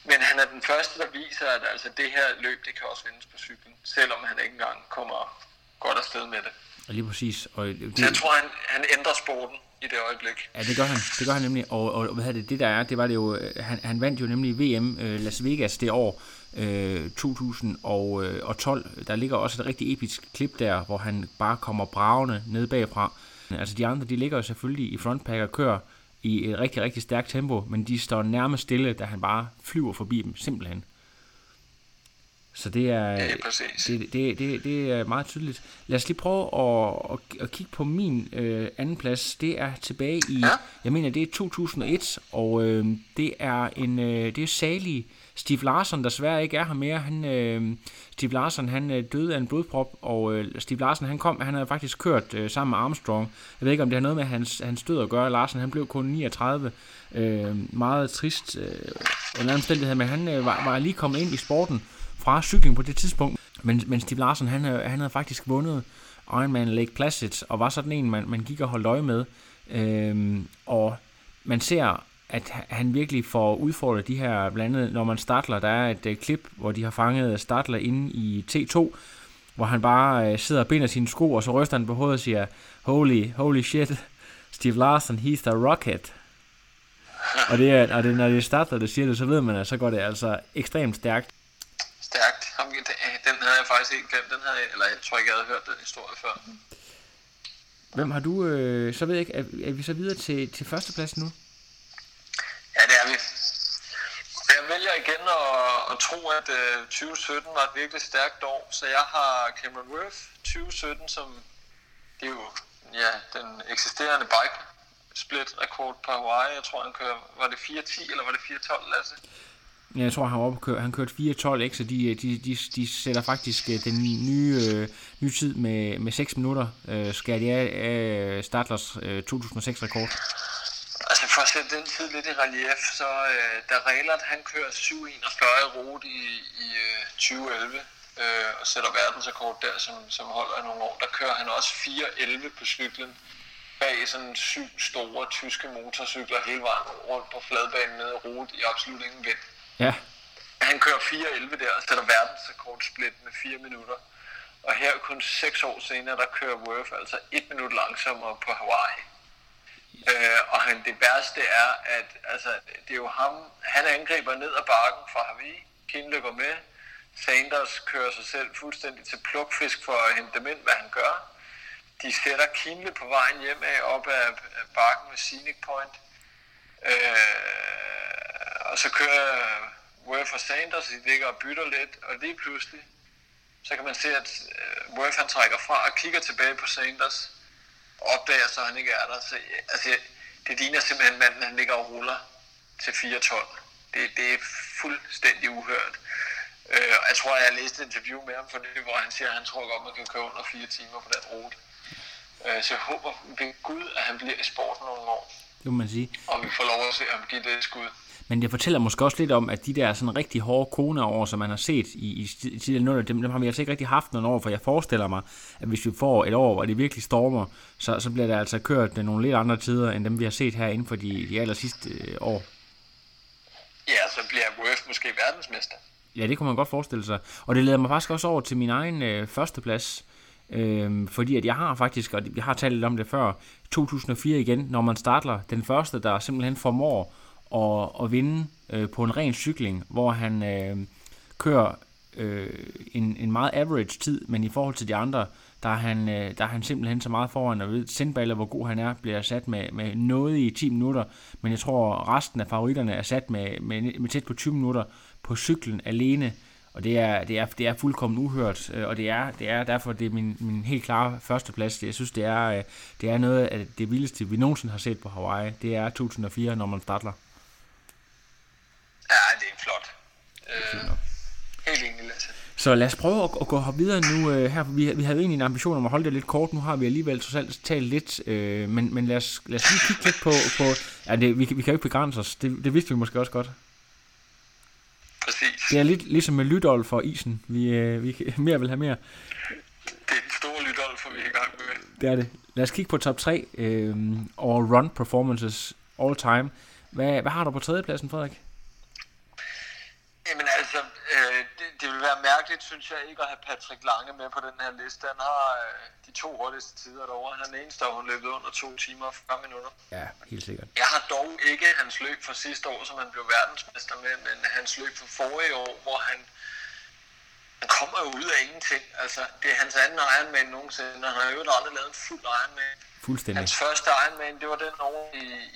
Men han er den første, der viser, at altså, det her løb, det kan også vindes på cyklen, selvom han ikke engang kommer godt afsted med det. Og lige præcis. Og det... Jeg tror, han ændrer sporten i det øjeblik. Ja, det gør han nemlig, og hvad hedder det der er, det var det jo, han vandt jo nemlig VM Las Vegas det år, 2012. Der ligger også et rigtig episk klip der, hvor han bare kommer bragende ned bagfra. Altså de andre, de ligger jo selvfølgelig i frontpack og kører i et rigtig, rigtig stærkt tempo, men de står nærmest stille, da han bare flyver forbi dem, simpelthen. Så det er, ja, det er meget tydeligt. Lad os lige prøve at kigge på min anden plads. Det er tilbage i, jeg mener det er 2001, og det er det er salig Steve Larsen, der desværre ikke er her mere. Steve Larsen, han døde af en blodprop, og Steve Larsen, han havde faktisk kørt sammen med Armstrong. Jeg ved ikke, om det har noget med hans død at gøre. Larsen, han blev kun 39. Meget trist. Under omstændighed, men han var lige kommet ind i sporten fra cykling på det tidspunkt. Men Steve Larsen, han havde faktisk vundet Ironman Lake Placid, og var sådan en, man gik og holdt øje med. Og man ser at han virkelig får udfordret de her, blandt andet Normann Stadler. Der er et klip, hvor de har fanget Stadler inde i T2, hvor han bare sidder og binder sine sko, og så ryster han på hovedet og siger, holy shit, Steve Larsen, he's the rocket. Og det, når det er Stadler, der siger det, så ved man, at så går det altså ekstremt stærkt. Stærkt. Den havde jeg faktisk ikke glemt. Jeg tror ikke, jeg havde hørt den historie før. Hvem har du, så ved jeg ikke, er vi så videre til førstepladsen nu? Ja, det er vi. Jeg vælger igen at tro, at 2017 var et virkelig stærkt år, så jeg har Cameron Wurf 2017, som det er jo den eksisterende bike split rekord på Hawaii. Jeg tror, han kører, var det 4.10 eller var det 4.12, Lasse? Ja, jeg tror, han kørte 4.12 X, og de sætter faktisk den nye tid med 6 minutter, skærer de af Stadlers 2006-rekord. Altså for at sætte den tid lidt i relief, så da Raelert, han kører 7.41 i rute i 2011 og sætter verdensrekord der, som holder nogle år, der kører han også 4.11 på cyklen bag sådan 7 store tyske motorcykler hele vejen rundt på fladbanen nede i rute i absolut ingen vind. Ja. Han kører 4.11 der og sætter verdensrekordsplit med 4 minutter. Og her kun 6 år senere, der kører Wurf altså 1 minut langsommere på Hawaii. Og det værste er, at altså, det er jo ham, han angriber ned ad bakken fra Hawaii. Kienle går med. Sanders kører sig selv fuldstændig til plukfisk for at hente dem ind, hvad han gør. De sætter Kienle på vejen hjem af op ad bakken med Scenic Point. Og så kører Wurf og Sanders, de ligger og bytter lidt, og lige pludselig, så kan man se, at Wurf han trækker fra og kigger tilbage på Sanders, og opdager så, han ikke er der. Så, altså, det ligner simpelthen manden, han ligger og ruller til 4.12. Det er fuldstændig uhørt. Jeg tror, jeg har læst et interview med ham for det, hvor han siger, at han tror godt, man kan køre under 4 timer på den rute. Så jeg håber ved Gud, at han bliver i sporten nogle år. Det må man sige. Og vi får lov at se ham give det et skud. Men det fortæller måske også lidt om, at de der sådan rigtig hårde Kona-år, som man har set i tidligere nuller, dem har vi altså ikke rigtig haft nogle år, for jeg forestiller mig, at hvis vi får et år, hvor det virkelig stormer, så bliver der altså kørt nogle lidt andre tider, end dem vi har set her inden for de aller sidste år. Ja, så bliver Wurf måske verdensmester. Ja, det kunne man godt forestille sig. Og det leder mig faktisk også over til min egen førsteplads, fordi at jeg har faktisk, og jeg har talt lidt om det før, 2004 igen, når man starter den første, der simpelthen formår og vinde på en ren cykling, hvor han kører en meget average tid, men i forhold til de andre, der er han simpelthen så meget foran, og ved Sindballer, hvor god han er, bliver sat med noget i 10 minutter, men jeg tror, resten af favoritterne er sat med tæt på 20 minutter på cyklen alene, og det er fuldkommen uhørt, og det er derfor, det er min helt klare førsteplads. Jeg synes, det er noget af det vildeste, vi nogensinde har set på Hawaii. Det er 2004, når man starter. Ja, det er flot. Helt enkelt. Så lad os prøve at gå videre nu. Her, vi havde egentlig en ambition om at holde det lidt kort. Nu har vi alligevel totalt talt lidt. Men lad os lige kigge lidt på vi kan jo ikke begrænse os. Det vidste vi måske også godt. Præcis. Det er lidt ligesom med Lydolf og isen. Vi mere vil have mere. Det er den store Lydolf, vi er i gang med. Det er det. Lad os kigge på top 3 over run performances all time. Hvad har du på tredjepladsen, Frederik? Jamen altså, det vil være mærkeligt, synes jeg, ikke at have Patrick Lange med på den her liste. Han har de 2 hurtigste tider derovre. Han er eneste, hun løbet under 2 timer og 40 minutter. Ja, helt sikkert. Jeg har dog ikke hans løb fra sidste år, som han blev verdensmester med, men hans løb fra forrige år, hvor han kommer jo ud af ingenting. Altså, det er hans anden Ironman nogensinde, og han har jo aldrig lavet en fuld Ironman. Fuldstændig. Hans første Ironman, det var den over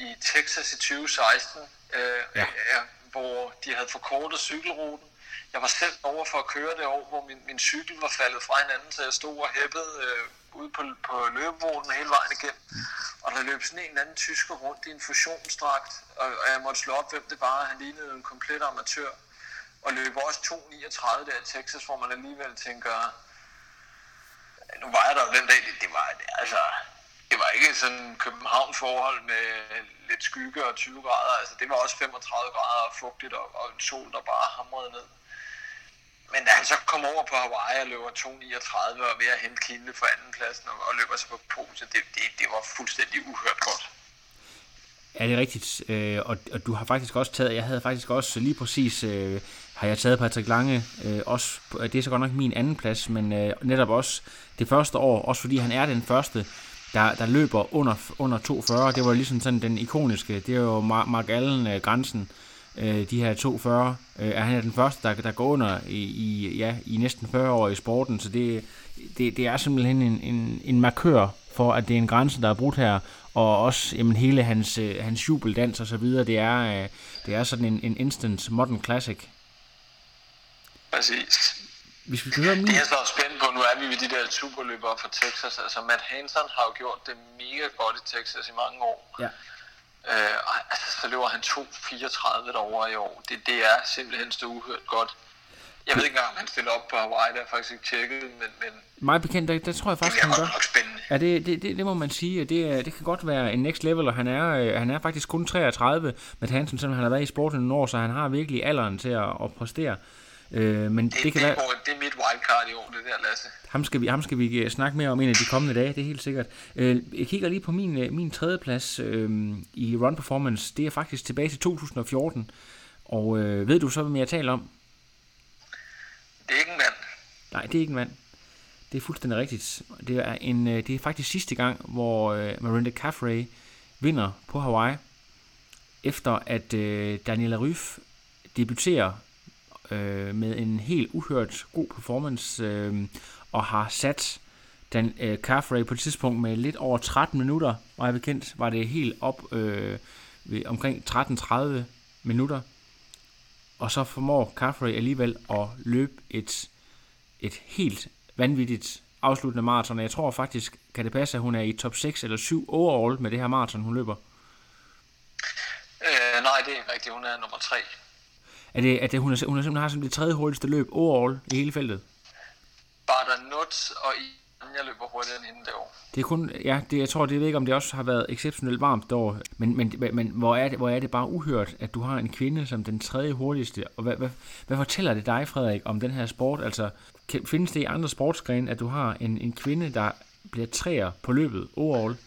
i Texas i 2016. Hvor de havde forkortet cykelruten. Jeg var selv over for at køre det år, hvor min cykel var faldet fra hinanden, så jeg stod og hæppede ude på løberuten hele vejen igennem. Og der løb sådan en eller anden tysker rundt i en fusionsdragt, og jeg måtte slå op, hvem det var. Han lignede en komplet amatør. Og løb også 2.39 der i Texas, hvor man alligevel tænker, nu var jeg der jo den dag, det var ikke sådan København forhold med lidt skygge og 20 grader. Altså, det var også 35 grader og fugtigt og en sol, der bare hamrede ned. Men da han så kom over på Hawaii og løber 2.39 og ved at hente Kienle fra andenpladsen og løber sig på podiet, det var fuldstændig uhørt godt. Ja, det er rigtigt. Og du har faktisk også taget, jeg havde faktisk også lige præcis, har jeg taget Patrick Lange, også, det er så godt nok min anden plads, men netop også det første år, også fordi han er den første, der løber under 240. Det var ligesom sådan den ikoniske, det er jo Mark Allen-grænsen, de her 240. Han er den første, der går under i næsten 40 år i sporten, så det er simpelthen en markør for, at det er en grænse, der er brudt her, og også jamen, hele hans jubeldans og så videre, det er sådan en instant modern classic. Præcis. Hvis vi høre det, jeg står spændt på, nu er vi ved de der superløbere fra Texas. Altså Matt Hanson har jo gjort det mega godt i Texas i mange år. Ja. Altså, så løber han 2:34 derovre i år. Det er simpelthen så uhørt godt. Jeg ved ikke engang, om han stiller op på Hawaii, der er faktisk ikke tjekket, men... Meget bekendt, der tror jeg faktisk, han gør. Det er nok spændende. Ja, det må man sige, det kan godt være en next level, og han er faktisk kun 33, Matt Hansen, selvom han har været i sporten nogle år, så han har virkelig alderen til at præstere. Men det kan være... Det er mit wildcard i år, det der, Lasse. Ham skal vi snakke mere om en af de kommende dage, det er helt sikkert. Jeg kigger lige på min tredjeplads i Run Performance. Det er faktisk tilbage til 2014, og ved du så, hvem jeg taler om? Det er ikke en mand. Nej, det er ikke en mand. Det er fuldstændig rigtigt. Det er faktisk sidste gang, hvor Mirinda Carfrae vinder på Hawaii, efter at Daniela Ryf debuterer med en helt uhørt god performance, og har sat Carfrae på et tidspunkt med lidt over 13 minutter, og jeg bekendt var det helt op omkring 13.30 minutter. Og så formår Carfrae alligevel at løbe et helt vanvittigt afsluttende maraton. Jeg tror faktisk, kan det passe, at hun er i top 6 eller 7 overall med det her maraton, hun løber? Nej, det er ikke rigtigt. Hun er nummer 3. Hun simpelthen har som det tredje hurtigste løb overall i hele feltet? Bare Nuts og jeg løber hurtigere end hende derovre. Det er kun, ja, jeg tror, jeg ved ikke, om det også har været exceptionelt varmt derovre, men hvor er det bare uhørt, at du har en kvinde som den tredje hurtigste, og hvad fortæller det dig, Frederik, om den her sport? Altså, findes det i andre sportsgrene, at du har en kvinde, der bliver træer på løbet overall?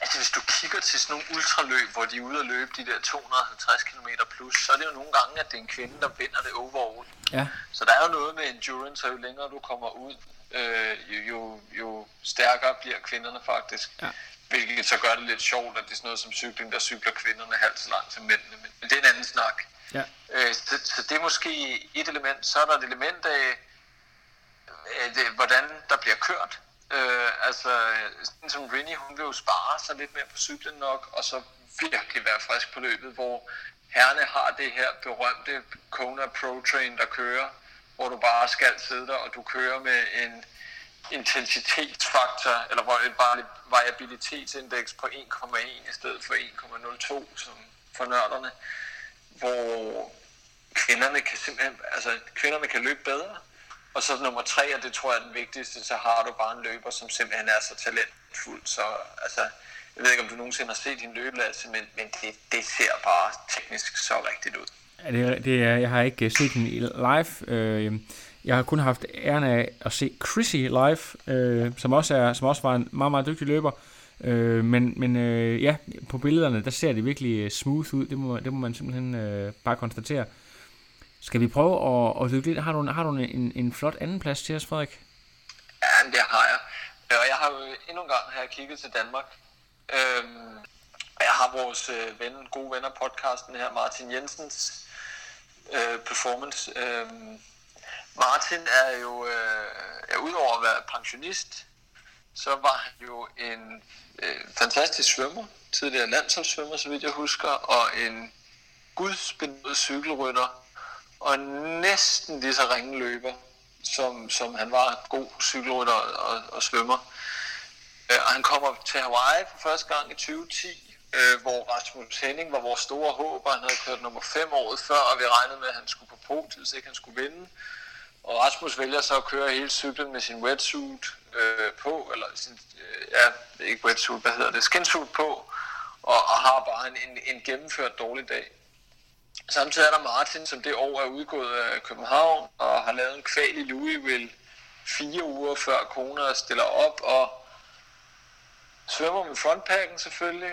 Altså, hvis du kigger til sådan nogle ultraløb, hvor de er ude at løbe de der 250 km plus, så er det jo nogle gange, at det er en kvinde, der vinder det overall. Ja. Så der er jo noget med endurance, og jo længere du kommer ud, jo stærkere bliver kvinderne faktisk, ja. Hvilket så gør det lidt sjovt, at det er sådan noget som cykling, der cykler kvinderne halvt så langt som mændene, men det er en anden snak, ja. Så det er måske et element. Så er der et element af hvordan der bliver kørt, altså sådan som Rini, hun vil jo spare sig lidt mere på cyklen nok, og så virkelig være frisk på løbet, hvor herrene har det her berømte Kona Pro Train, der kører, hvor du bare skal sidde der, og du kører med en intensitetsfaktor, eller variabilitetsindeks på 1,1 i stedet for 1,02, som for nørderne, hvor kvinderne kan løbe bedre. Og så nummer 3, og det tror jeg er den vigtigste, så har du bare en løber, som simpelthen er så talentfuld, så altså, jeg ved ikke, om du nogensinde har set din løbeladse, men det ser bare teknisk så rigtigt ud. Jeg har ikke set hende live. Jeg har kun haft æren af at se Chrissy live, som også var en meget, meget dygtig løber. Men ja, på billederne, der ser det virkelig smooth ud. Det må man simpelthen bare konstatere. Skal vi prøve at dykke lidt? Har du en flot anden plads til os, Frederik? Ja, det har jeg. Og jeg har jo endnu en gang kigget til Danmark. Jeg har vores gode venner podcasten her, Martin Jensens performance. Martin er jo, udover at være pensionist, så var han jo en fantastisk svømmer, tidligere landsholdssvømmer, så vidt jeg husker, og en gudsbenået cykelrytter, og næsten lige så ringe løber, som han var, god cykelrytter og svømmer. Og han kommer til Hawaii for første gang i 2010, hvor Rasmus Henning var vores store håb, og han havde kørt nummer 5 året før, og vi regnede med, at han skulle på podiet, så ikke han skulle vinde. Og Rasmus vælger så at køre hele cyklen med sin wetsuit på, eller sin, ja, ikke wetsuit, hvad hedder det, skinsuit på, og har bare en gennemført dårlig dag. Samtidig er der Martin, som det år er udgået af København, og har lavet en kval i Louisville 4 uger før Kona stiller op, og svømmer med frontpacken selvfølgelig,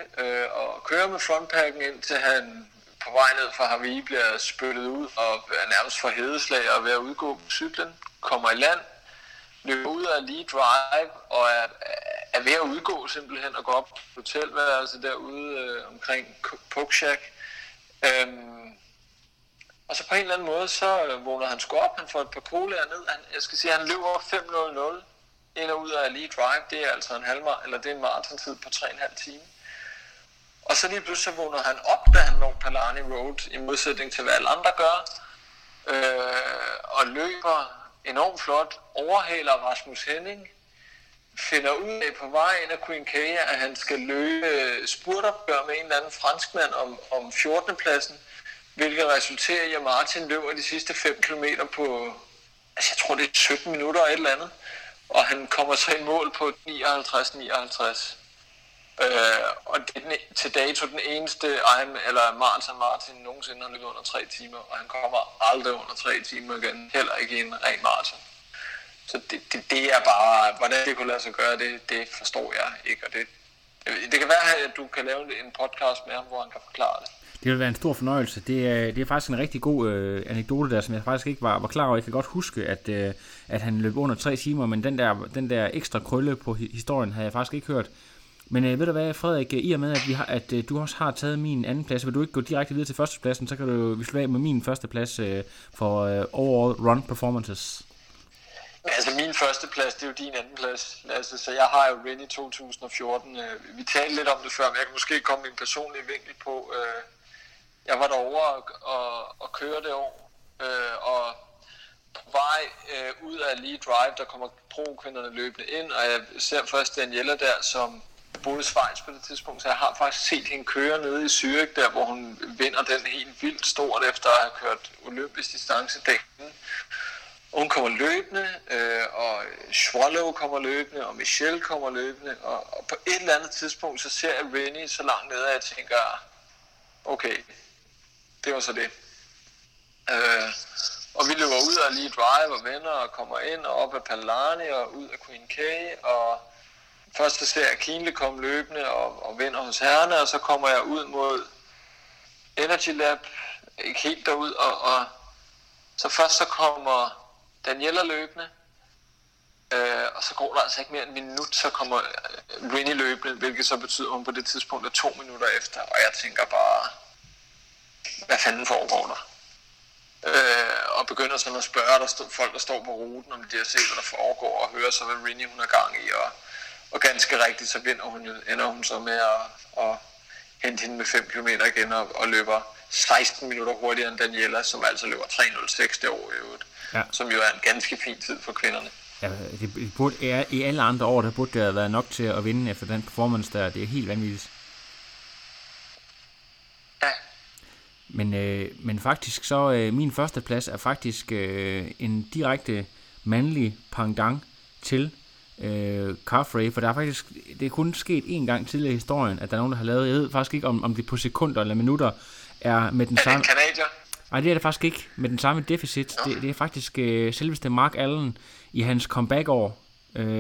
og kører med frontpacken, indtil han på vej ned fra Harvie bliver spyttet ud og er nærmest for hedeslag og ved at udgå på cyklen, kommer i land, løber ud af lige drive og er ved at udgå simpelthen og gå op på hotelværelset derude omkring Puksjak. Og så på en eller anden måde, så vågner han sgu op, han får et par colaer ned, han løber 5:00 ind og ud af lige drive, det er altså en maratontid på 3,5 timer. Og så lige pludselig så vågner han op, da han når Palani Road, i modsætning til hvad alle andre gør, og løber enormt flot, overhaler Rasmus Henning, finder ud af på vej ind af Queen K, at han skal løbe spurtopgør med en eller anden franskmand om 14. pladsen, hvilket resulterer i, at Martin løber de sidste 5 kilometer på, jeg tror det er 17 minutter eller et eller andet, og han kommer så i mål på 59. Og det er til dato den eneste maraton Martin nogensinde har løbet under 3 timer, og han kommer aldrig under 3 timer igen, heller ikke en ren maraton. Så det er bare, hvordan det kunne lade sig gøre, det forstår jeg ikke, og det kan være, at du kan lave en podcast med ham, hvor han kan forklare det. Det vil være en stor fornøjelse. Det er faktisk en rigtig god anekdote der, som jeg faktisk ikke var klar over. Jeg kan godt huske, at han løb under 3 timer, men den der ekstra krølle på historien havde jeg faktisk ikke hørt. Men ved du hvad, Frederik, i og med, at du også har taget min anden plads, vil du ikke gå direkte videre til førstepladsen, så kan du slå af med min førsteplads for overall run performances. Altså min førsteplads, det er jo din andenplads, Lasse, så jeg har jo Rennie 2014. Vi talte lidt om det før, men jeg kan måske komme min personlige vinkel på. Jeg var derovre og kørte det år, og på vej ud af lige drive, der kommer pro-kvinderne løbende ind, og jeg ser først Daniela der, som boede i Schweiz på det tidspunkt, så jeg har faktisk set hende køre nede i Zürich, der hvor hun vinder den helt vildt stort, efter at have kørt olympisk distance dagen. Hun kommer løbende, og Schwallow kommer løbende, og Michelle kommer løbende, og på et eller andet tidspunkt, så ser jeg Rennie så langt nede, at jeg tænker, okay, det var så det. Og vi løber ud af lige drive og vender og kommer ind og op af Palani og ud af Queen K, og først så ser jeg Kienle komme løbende og vinder hos herrerne, og så kommer jeg ud mod Energy Lab, ikke helt derud, og så først så kommer Daniela løbende, og så går der altså ikke mere end en minut, så kommer Rennie løbende, hvilket så betyder, hun på det tidspunkt er 2 minutter efter, og jeg tænker bare, hvad fanden foregår der? Og begynder sådan at spørge folk, der står på ruten, om de har set, hvad der foregår, og hører så, hvad Rennie hun har gang i, og ganske rigtigt, så ender hun så med at hente hende med 5 km igen, og løber 16 minutter hurtigere end Daniela, som altså løber 3:06 det år i øvrigt, ja. Som jo er en ganske fin tid for kvinderne. Ja, det burde, i alle andre år, der burde det have været nok til at vinde efter den performance der, det er helt vanvittigt. Ja. Men faktisk så, min førsteplads er faktisk en direkte mandlig pendant til Carfrae, for der er faktisk, det er kun sket én gang tidligere i historien, at der er nogen, der har lavet, jeg ved faktisk ikke, om det på sekunder eller minutter er med den samme. Nej, det er det faktisk ikke, med den samme deficit. Okay. Det er faktisk selveste Mark Allen i hans comeback-år.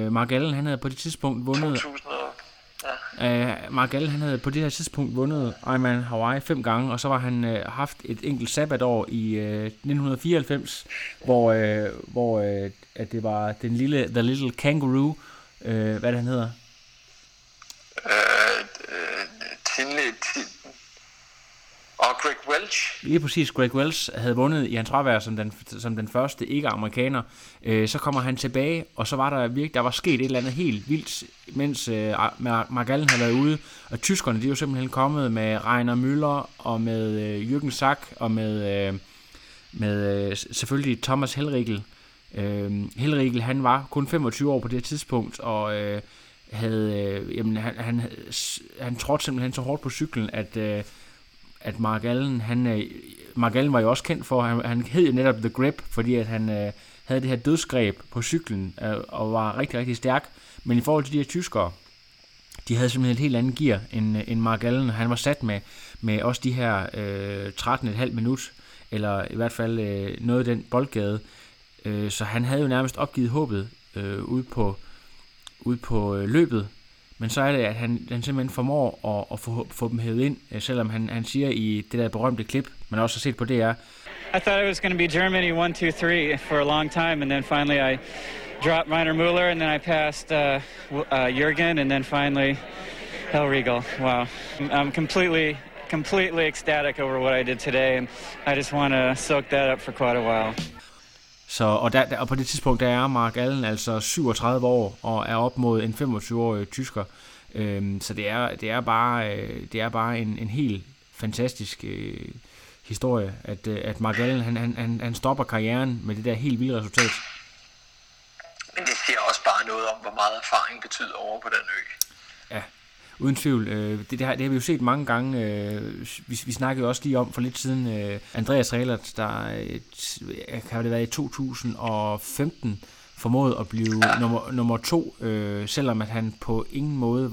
Mark Allen, han havde på det tidspunkt vundet... 2000 år. Ja. Mark Allen, han havde på det her tidspunkt vundet Ironman Hawaii 5 gange, og så var han haft et enkelt sabbatår i 1994, hvor at det var den lille The Little Kangaroo, hvad det han hedder? Og Greg Welch. Lige præcis, Greg Welch havde vundet i hans fravær som den første ikke-amerikaner. Så kommer han tilbage, og så var der var sket et eller andet helt vildt, mens Mark Allen havde været ude. Og tyskerne, de er jo simpelthen kommet med Rainer Müller og med Jürgen Sack og med selvfølgelig Thomas Hellriegel. Hellriegel, han var kun 25 år på det tidspunkt, og han trådte simpelthen så hårdt på cyklen, at Mark Allen var jo også kendt for, han hed jo netop The Grip, fordi at han havde det her dødsgreb på cyklen, og var rigtig, rigtig stærk. Men i forhold til de her tyskere, de havde simpelthen et helt andet gear end Mark Allen. Han var sat med også de her 13,5 minut, eller i hvert fald noget af den boldgade. Så han havde jo nærmest opgivet håbet ude på løbet. Men så er det, at han simpelthen formår at få dem hævet ind, selvom han siger i det der berømte klip, man også har set på DR. I thought it was going to be Germany 1, 2, 3 for a long time, and then finally I dropped Reiner Müller, and then I passed Jürgen, and then finally Hellriegel. Wow, I'm completely ecstatic over what I did today, and I just want to soak that up for quite a while. Så, og på det tidspunkt, der er Mark Allen altså 37 år og er op mod en 25-årig tysker. Så det er bare en helt fantastisk historie, at Mark Allen han stopper karrieren med det der helt vilde resultat. Men det siger også bare noget om, hvor meget erfaring betyder over på den ø. Ja, uden tvivl. Det har vi jo set mange gange. Vi snakkede også lige om for lidt siden Andreas Raelert, der kan det være i 2015 formåede at blive nummer 2, selvom at han på ingen måde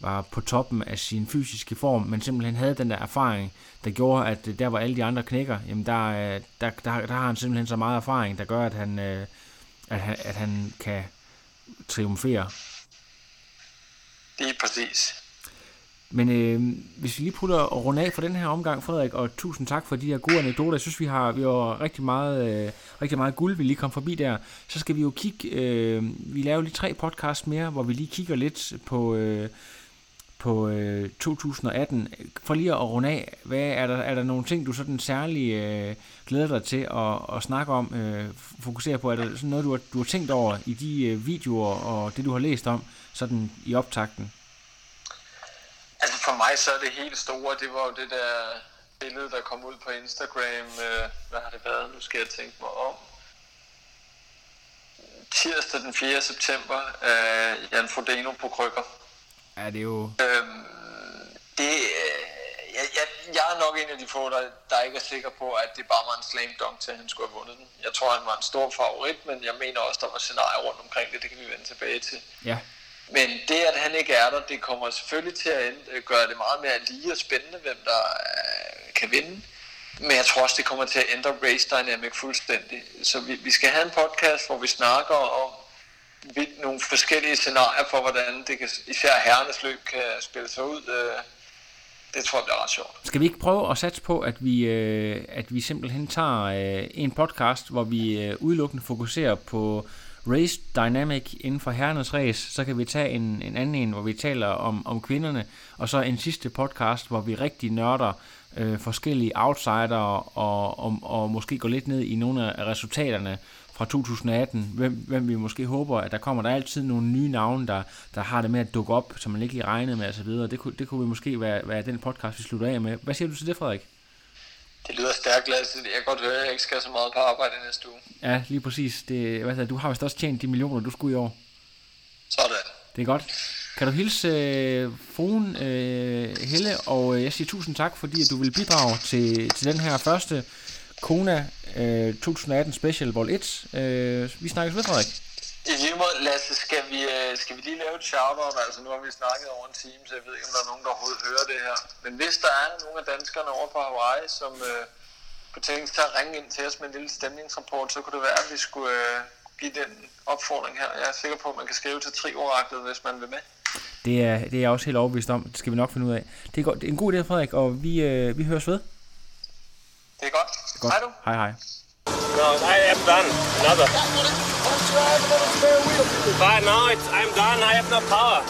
var på toppen af sin fysiske form, men simpelthen havde den der erfaring, der gjorde, at der hvor alle de andre knækker, jamen der har han simpelthen så meget erfaring, der gør, at han kan triumfere. Det er præcis. Men hvis vi lige putter og runde af for den her omgang, Frederik, og tusind tak for de her gode anekdoter. Jeg synes, vi har rigtig meget guld, vi lige kom forbi der. Så skal vi jo kigge, vi laver lige 3 podcasts mere, hvor vi lige kigger lidt på 2018. For lige at runde af, hvad er der nogle ting, du sådan særlig glæder dig til at snakke om, fokusere på? Er der sådan noget, du har tænkt over i de videoer og det, du har læst om, sådan i optakten? Altså for mig så er det helt store, det var jo det der billede, der kom ud på Instagram. Hvad har det været? Nu skal jeg tænke mig om. Tirsdag den 4. september af Jan Frodeno på krykker. Ja, det er jo... Jeg er nok en af de få, der ikke er sikker på, at det bare var en slam dunk til, at han skulle have vundet den. Jeg tror, han var en stor favorit, men jeg mener også, der var scenarier rundt omkring det. Det kan vi vende tilbage til. Ja. Men det, at han ikke er der, det kommer selvfølgelig til at gøre det meget mere lige og spændende, hvem der kan vinde. Men jeg tror også, det kommer til at ændre race dynamic fuldstændig. Så vi skal have en podcast, hvor vi snakker om nogle forskellige scenarier for, hvordan det kan, især herrenes løb kan spille sig ud. Det tror jeg bliver ret sjovt. Skal vi ikke prøve at satse på, at vi simpelthen tager en podcast, hvor vi udelukkende fokuserer på race dynamic inden for herrenes race, så kan vi tage en anden en, hvor vi taler om kvinderne, og så en sidste podcast, hvor vi rigtig nørder forskellige outsider og måske går lidt ned i nogle af resultaterne fra 2018, hvem vi måske håber, at der kommer. Der er altid nogle nye navne, der har det med at dukke op, som man ikke lige regnede med osv. Det kunne vi måske være den podcast, vi slutter af med. Hvad siger du til det, Frederik? Det lyder stærkt, Lasse. Jeg kan godt høre, at jeg ikke skal så meget på arbejde næste uge. Ja, lige præcis. Du har vist også tjent de millioner, du skulle i år. Sådan. Det er godt. Kan du hilse fruen Helle, og jeg siger tusind tak, fordi at du ville bidrage til den her første Kona 2018 Special Vol 1. Vi snakkes ved, Frederik. I lige måde, Lasse, skal vi lige lave et shout-out? Altså, nu har vi snakket over en time, så jeg ved ikke, om der er nogen, der overhovedet hører det her. Men hvis der er nogle af danskerne over på Hawaii, som på tænkt sig at ringe ind til os med en lille stemningsrapport, så kunne det være, at vi skulle give den opfordring her. Jeg er sikker på, at man kan skrive til Trio-oraklet, hvis man vil med. Det er jeg også helt overbevist om. Det skal vi nok finde ud af. Det er en god idé, Frederik, og vi høres ved. Det er godt. Hej du. Hej. No, I am done. Another. But now I'm done. I have no power.